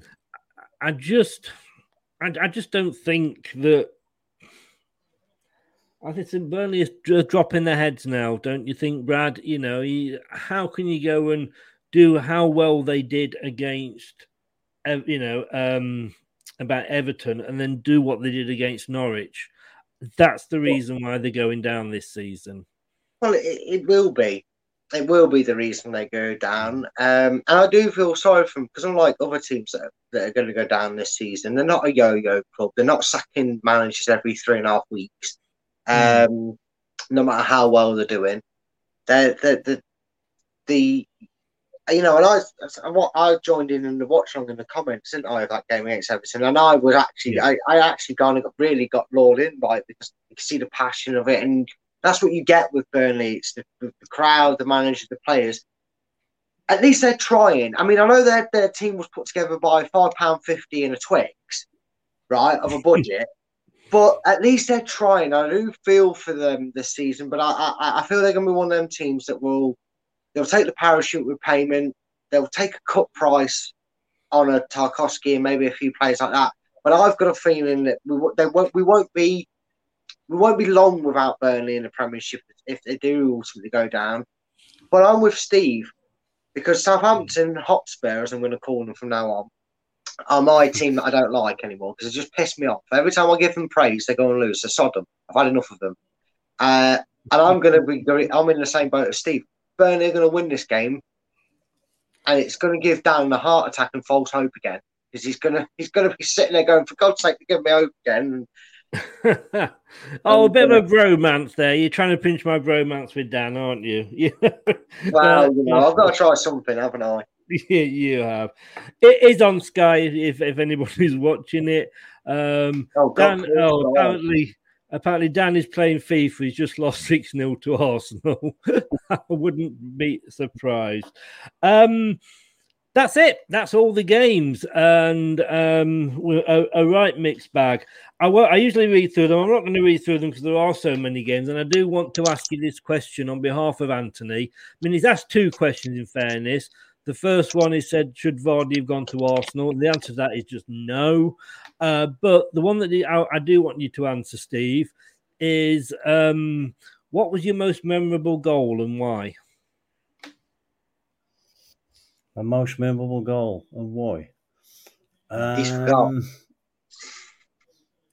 just don't think that. I think Burnley is dropping their heads now, don't you think, Brad? You know, how can you go and do how well they did against, you know, about Everton, and then do what they did against Norwich? That's the reason why they're going down this season. Well, it will be. It will be the reason they go down. And I do feel sorry for them, because unlike other teams that are going to go down this season, they're not a yo-yo club. They're not sacking managers every 3.5 weeks. No matter how well they're doing, you know, and I joined in the watch along in the comments, didn't I, of that game against Everton, and I was actually, I actually kind of really got lured in by it, because you can see the passion of it, and that's what you get with Burnley. It's the crowd, the manager, the players. At least they're trying. I mean, I know their team was put together by £5.50 and a Twix, right, of a budget. But at least they're trying. I do feel for them this season, but I feel they're going to be one of them teams that they'll take the parachute repayment, they'll take a cut price on a Tarkowski and maybe a few players like that. But I've got a feeling that we won't be long without Burnley in the Premiership if they do ultimately go down. But I'm with Steve, because Southampton Hotspur, as I'm going to call them from now on, are my team that I don't like anymore, because they just piss me off. Every time I give them praise, they go and lose. So sod them. I've had enough of them. And I'm in the same boat as Steve. Burnley are going to win this game, and it's going to give Dan a heart attack and false hope again, because he's going to be sitting there going, for God's sake, give me hope again. A bit of a bromance there. You're trying to pinch my bromance with Dan, aren't you? Well, you know, I've got to try something, haven't I? Yeah, you have. It is on Sky if anybody's watching it. Apparently Dan is playing FIFA. He's just lost 6-0 to Arsenal. I wouldn't be surprised. That's it. That's all the games. And a right mixed bag. I usually read through them. I'm not going to read through them because there are so many games. And I do want to ask you this question on behalf of Anthony. I mean, he's asked two questions in fairness. The first one is said, should Vardy have gone to Arsenal? The answer to that is just no. But the one that I do want you to answer, Steve, is what was your most memorable goal and why? My most memorable goal and why?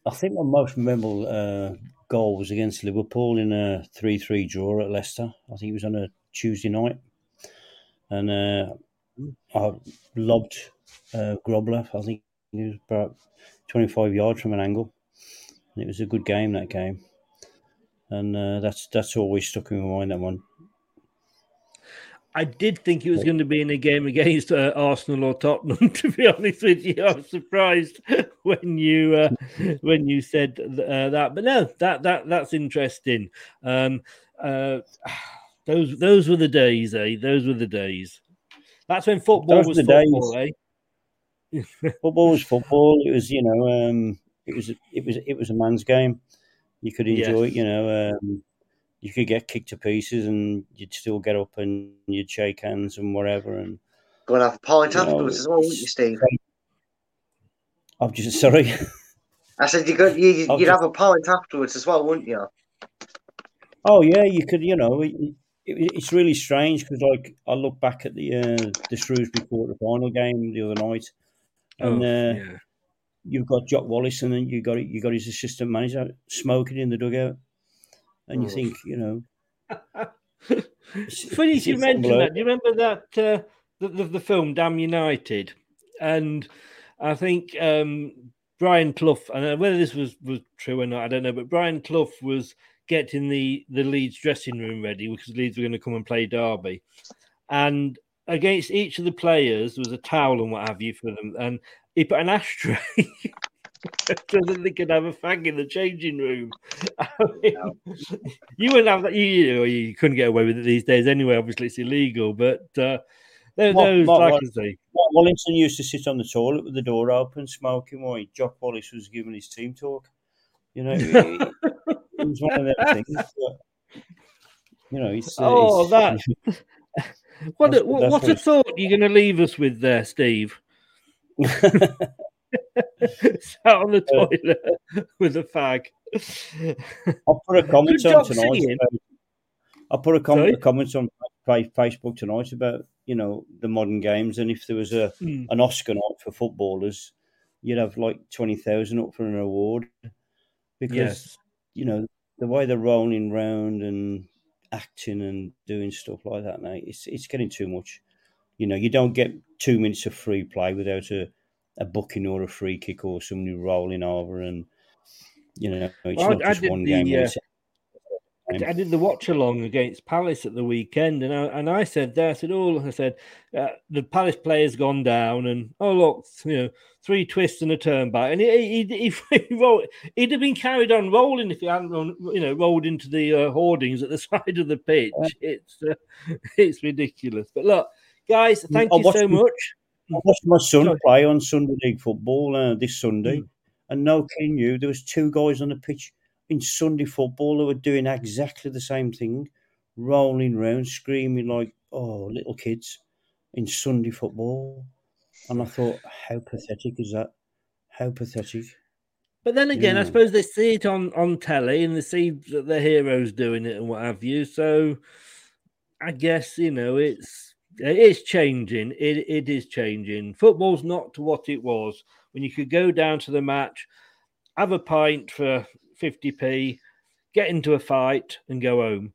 I think my most memorable goal was against Liverpool in a 3-3 draw at Leicester. I think it was on a Tuesday night. And I lobbed Grobler, I think he was about 25 yards from an angle. And it was a good game, that game. And that's always stuck in my mind, that one. I did think it was going to be in a game against Arsenal or Tottenham, to be honest with you. I was surprised when you said that. But no, that's interesting. Those were the days, eh? Those were the days. That's when football was football, days. Eh? Football was football. It was, you know, it was a man's game. You could enjoy it, you know. You could get kicked to pieces, and you'd still get up and you'd shake hands and whatever. And go and have a pint afterwards as well, wouldn't you, Steve? I'm just sorry. I said you'd have a pint afterwards as well, wouldn't you? Oh yeah, you could. You know. It's really strange because, like, I look back at the Shrewsbury quarter-final game the other night, and you've got Jock Wallace, and then you got his assistant manager smoking in the dugout, and you think, you know. It's funny you mentioned that. Do you remember that the film Damn United? And I think Brian Clough, and whether this was true or not, I don't know, but Brian Clough was getting the Leeds dressing room ready, because Leeds were going to come and play Derby. And against each of the players, there was a towel and what have you for them. And he put an ashtray so that they could have a fag in the changing room. I mean, you wouldn't have that. You couldn't get away with it these days anyway. Obviously, it's illegal. But Wallington used to sit on the toilet with the door open, smoking while Jock Wallace was giving his team talk. You know, it was one of them things. You know, it's that. What a thought you're going to leave us with there, Steve. Sat on the toilet with a fag. I'll put a comment on tonight. I'll put a comment on Facebook tonight about, you know, the modern games, and if there was an Oscar night for footballers, you'd have like 20,000 up for an award, because you know, the way they're rolling round and acting and doing stuff like that, mate, it's getting too much. You know, you don't get 2 minutes of free play without a booking or a free kick or somebody rolling over, and you know, it's not just one game. I did the watch along against Palace at the weekend, and I said there, I said, the Palace player's gone down, and look, you know, three twists and a turn back, and he'd have been carried on rolling if he hadn't, rolled into the hoardings at the side of the pitch. It's ridiculous. But look, guys, thank you so much. I watched my son play on Sunday League football this Sunday, and no kidding you, there was two guys on the pitch in Sunday football, they were doing exactly the same thing, rolling round, screaming like, little kids in Sunday football. And I thought, how pathetic is that? How pathetic. But then again, I suppose they see it on telly and they see that their heroes doing it and what have you. So I guess, you know, it's changing. It is changing. Football's not what it was when you could go down to the match, have a pint for 50p, get into a fight and go home.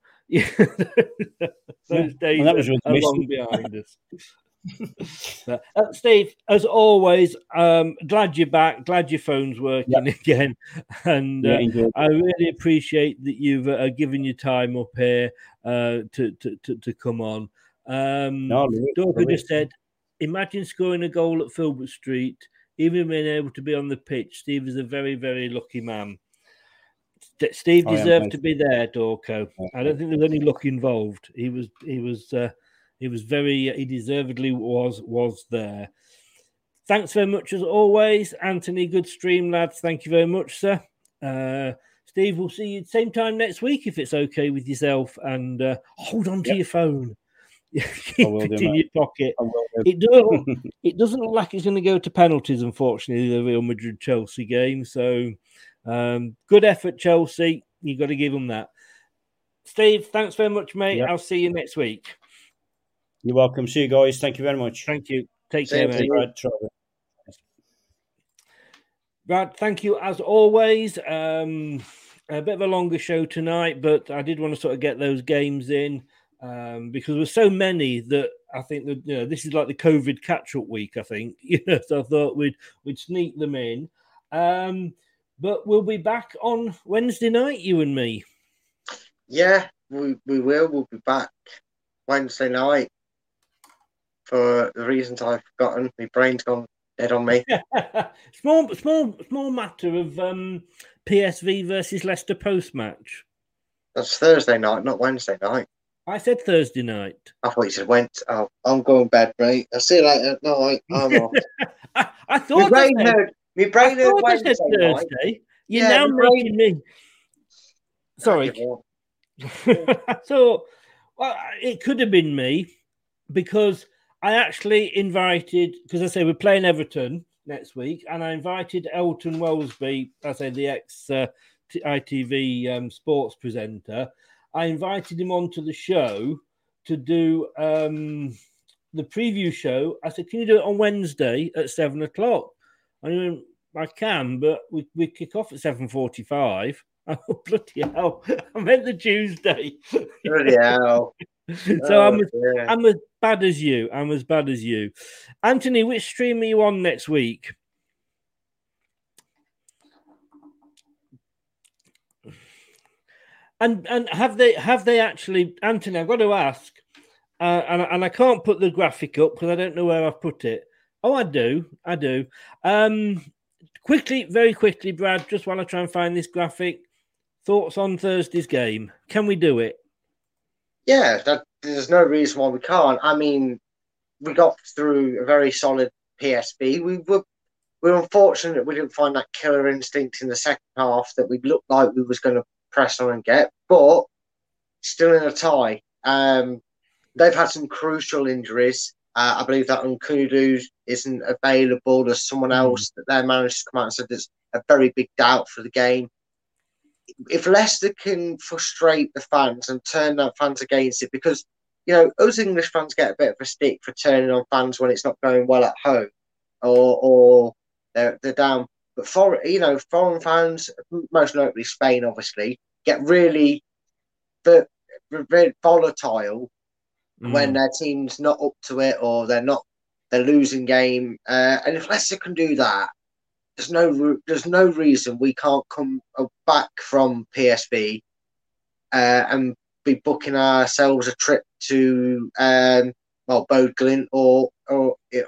Those days are long behind us. But, Steve, as always, glad you're back. Glad your phone's working again. And I really appreciate that you've given your time up here to come on. Dorka just said, imagine scoring a goal at Filbert Street, even being able to be on the pitch. Steve is a very, very lucky man. Steve deserved to be there, Dorco. I don't think there was any luck involved. He was very. He deservedly was there. Thanks very much as always, Anthony. Good stream, lads. Thank you very much, sir. Steve, we'll see you same time next week if it's okay with yourself. And hold on to your phone. Keep it in your pocket. It doesn't look like it's going to go to penalties. Unfortunately, the Real Madrid Chelsea game. So. Good effort, Chelsea. You've got to give them that. Steve, thanks very much, mate. I'll see you next week. You're welcome. See you guys. Thank you very much. Thank you. Take care, mate. Brad, thank you as always. A bit of a longer show tonight, but I did want to sort of get those games in because there were so many that I think that, you know, this is like the COVID catch-up week, I think. So I thought we'd sneak them in. But we'll be back on Wednesday night, you and me. Yeah, we will. We'll be back Wednesday night for the reasons I've forgotten. My brain's gone dead on me. small matter of PSV versus Leicester post-match. That's Thursday night, not Wednesday night. I said Thursday night. I thought you said Wednesday. Oh, I'm going to bed, mate. I'll see you later. No, I'm off. I thought my brain is Wednesday. Thursday. You're now making me. Sorry. I thought it could have been me because I actually invited, because I say we're playing Everton next week, and I invited Elton Wellesby, I say the ex ITV sports presenter. I invited him onto the show to do the preview show. I said, can you do it on Wednesday at 7:00? I mean, I can, but we kick off at 7:45. Oh, bloody hell. I meant the Tuesday. Bloody hell. I'm as bad as you. Anthony, which stream are you on next week? And have they actually... Anthony, I've got to ask, and I can't put the graphic up because I don't know where I've put it. Oh, I do. Very quickly, Brad, just while I try and find this graphic, thoughts on Thursday's game. Can we do it? Yeah, there's no reason why we can't. I mean, we got through a very solid PSV. We were unfortunate that we didn't find that killer instinct in the second half that we looked like we was going to press on and get. But still in a tie. They've had some crucial injuries. I believe that Nkundu isn't available. There's someone else that their manager's come out and said there's a very big doubt for the game. If Leicester can frustrate the fans and turn their fans against it, because, you know, us English fans get a bit of a stick for turning on fans when it's not going well at home or they're down. But, foreign fans, most notably Spain, obviously, get really volatile when their team's not up to it or they're losing game. And if Leicester can do that, there's no reason we can't come back from PSV and be booking ourselves a trip to Bodø/Glimt or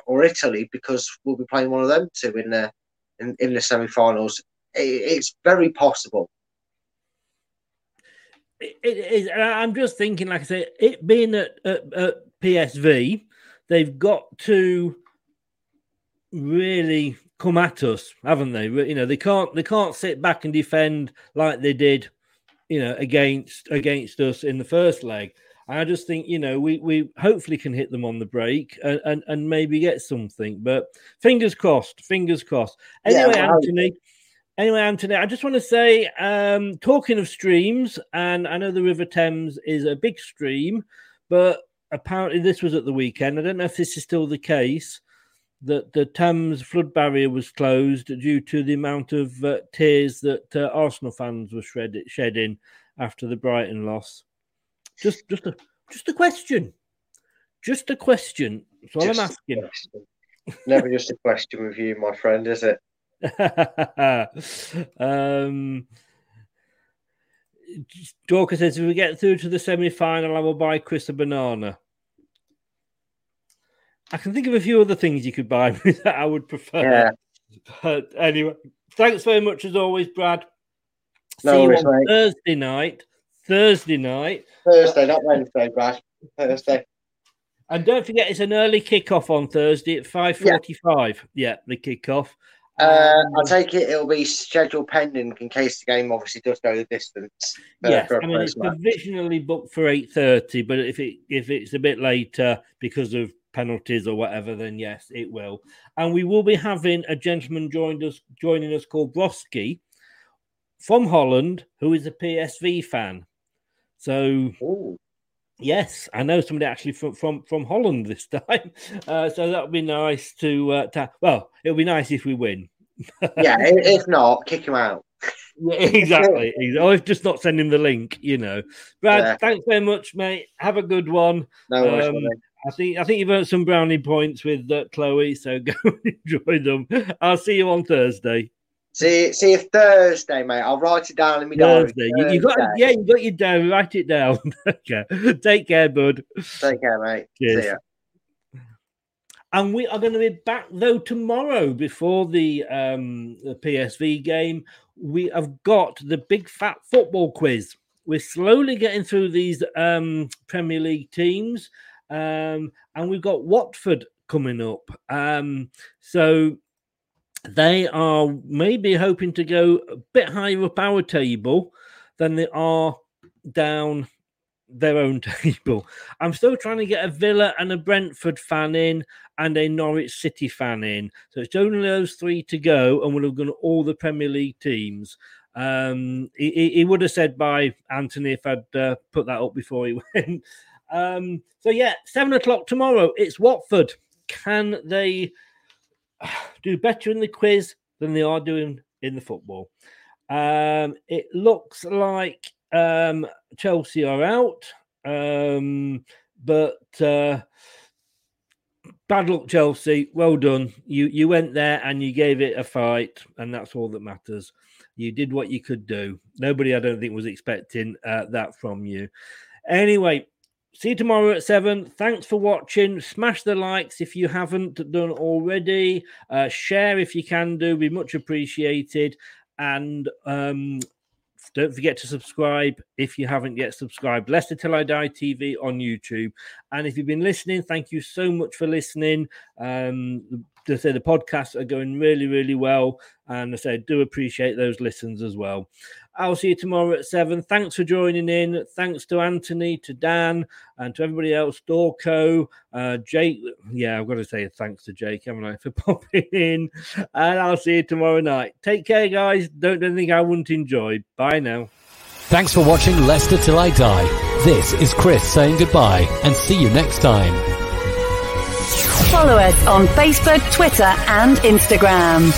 Italy, because we'll be playing one of them two in the semi-finals. It's very possible. It is. I'm just thinking, like I say, it being at PSV, they've got to really come at us, haven't they? You know, they can't sit back and defend like they did, you know, against us in the first leg. I just think, you know, we hopefully can hit them on the break and maybe get something. But fingers crossed. Anyway, yeah, Anthony, I just want to say, talking of streams, and I know the River Thames is a big stream, but apparently this was at the weekend. I don't know if this is still the case, that the Thames flood barrier was closed due to the amount of tears that Arsenal fans were shedding after the Brighton loss. Just a question. That's all I'm asking. Never just a question with you, my friend, is it? Dorker says, if we get through to the semi-final, I will buy Chris a banana. I can think of a few other things you could buy me that I would prefer. Yeah. But anyway, thanks very much as always, Brad. See you on Thursday night. Thursday, not Wednesday, Brad. Thursday. And don't forget, it's an early kickoff on Thursday at 5:45. Yeah, the kickoff. I take it it'll be schedule pending in case the game obviously does go the distance. Yes, I mean it's provisionally booked for 8:30, but if it's a bit later because of penalties or whatever, then yes, it will. And we will be having a gentleman joining us called Broski from Holland, who is a PSV fan. So. Ooh. Yes, I know somebody actually from Holland this time. So that'll be nice it'll be nice if we win. Yeah, if not, kick him out. Exactly. Or if just not send him the link, you know. Brad, thanks very much, mate. Have a good one. No worries, I think you've earned some brownie points with Chloe, so go and enjoy them. I'll see you on Thursday. See you Thursday, mate. I'll write it down in my diary. You got your diary. Write it down. Okay. Take care, bud. Take care, mate. Cheers. See ya. And we are going to be back though tomorrow before the PSV game. We have got the big fat football quiz. We're slowly getting through these Premier League teams, and we've got Watford coming up. So. They are maybe hoping to go a bit higher up our table than they are down their own table. I'm still trying to get a Villa and a Brentford fan in and a Norwich City fan in. So it's only those three to go, and we'll have gone all the Premier League teams. He would have said bye, Anthony, if I'd put that up before he went. 7:00 tomorrow, it's Watford. Can they do better in the quiz than they are doing in the football? It looks like Chelsea are out, but bad luck, Chelsea. Well done. You went there and you gave it a fight, and that's all that matters. You did what you could do. Nobody, I don't think, was expecting that from you. Anyway, see you tomorrow at 7:00. Thanks for watching. Smash the likes if you haven't done already. Share if you can do. Be much appreciated. And don't forget to subscribe if you haven't yet subscribed. Leicester Till I Die TV on YouTube. And if you've been listening, thank you so much for listening. They say the podcasts are going really, really well. And I say, do appreciate those listens as well. I'll see you tomorrow at 7. Thanks for joining in. Thanks to Anthony, to Dan, and to everybody else. Dorco, Jake. Yeah, I've got to say thanks to Jake, haven't I, for popping in. And I'll see you tomorrow night. Take care, guys. Don't do anything I wouldn't enjoy. Bye now. Thanks for watching Leicester Till I Die. This is Chris saying goodbye and see you next time. Follow us on Facebook, Twitter and Instagram.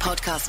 Podcast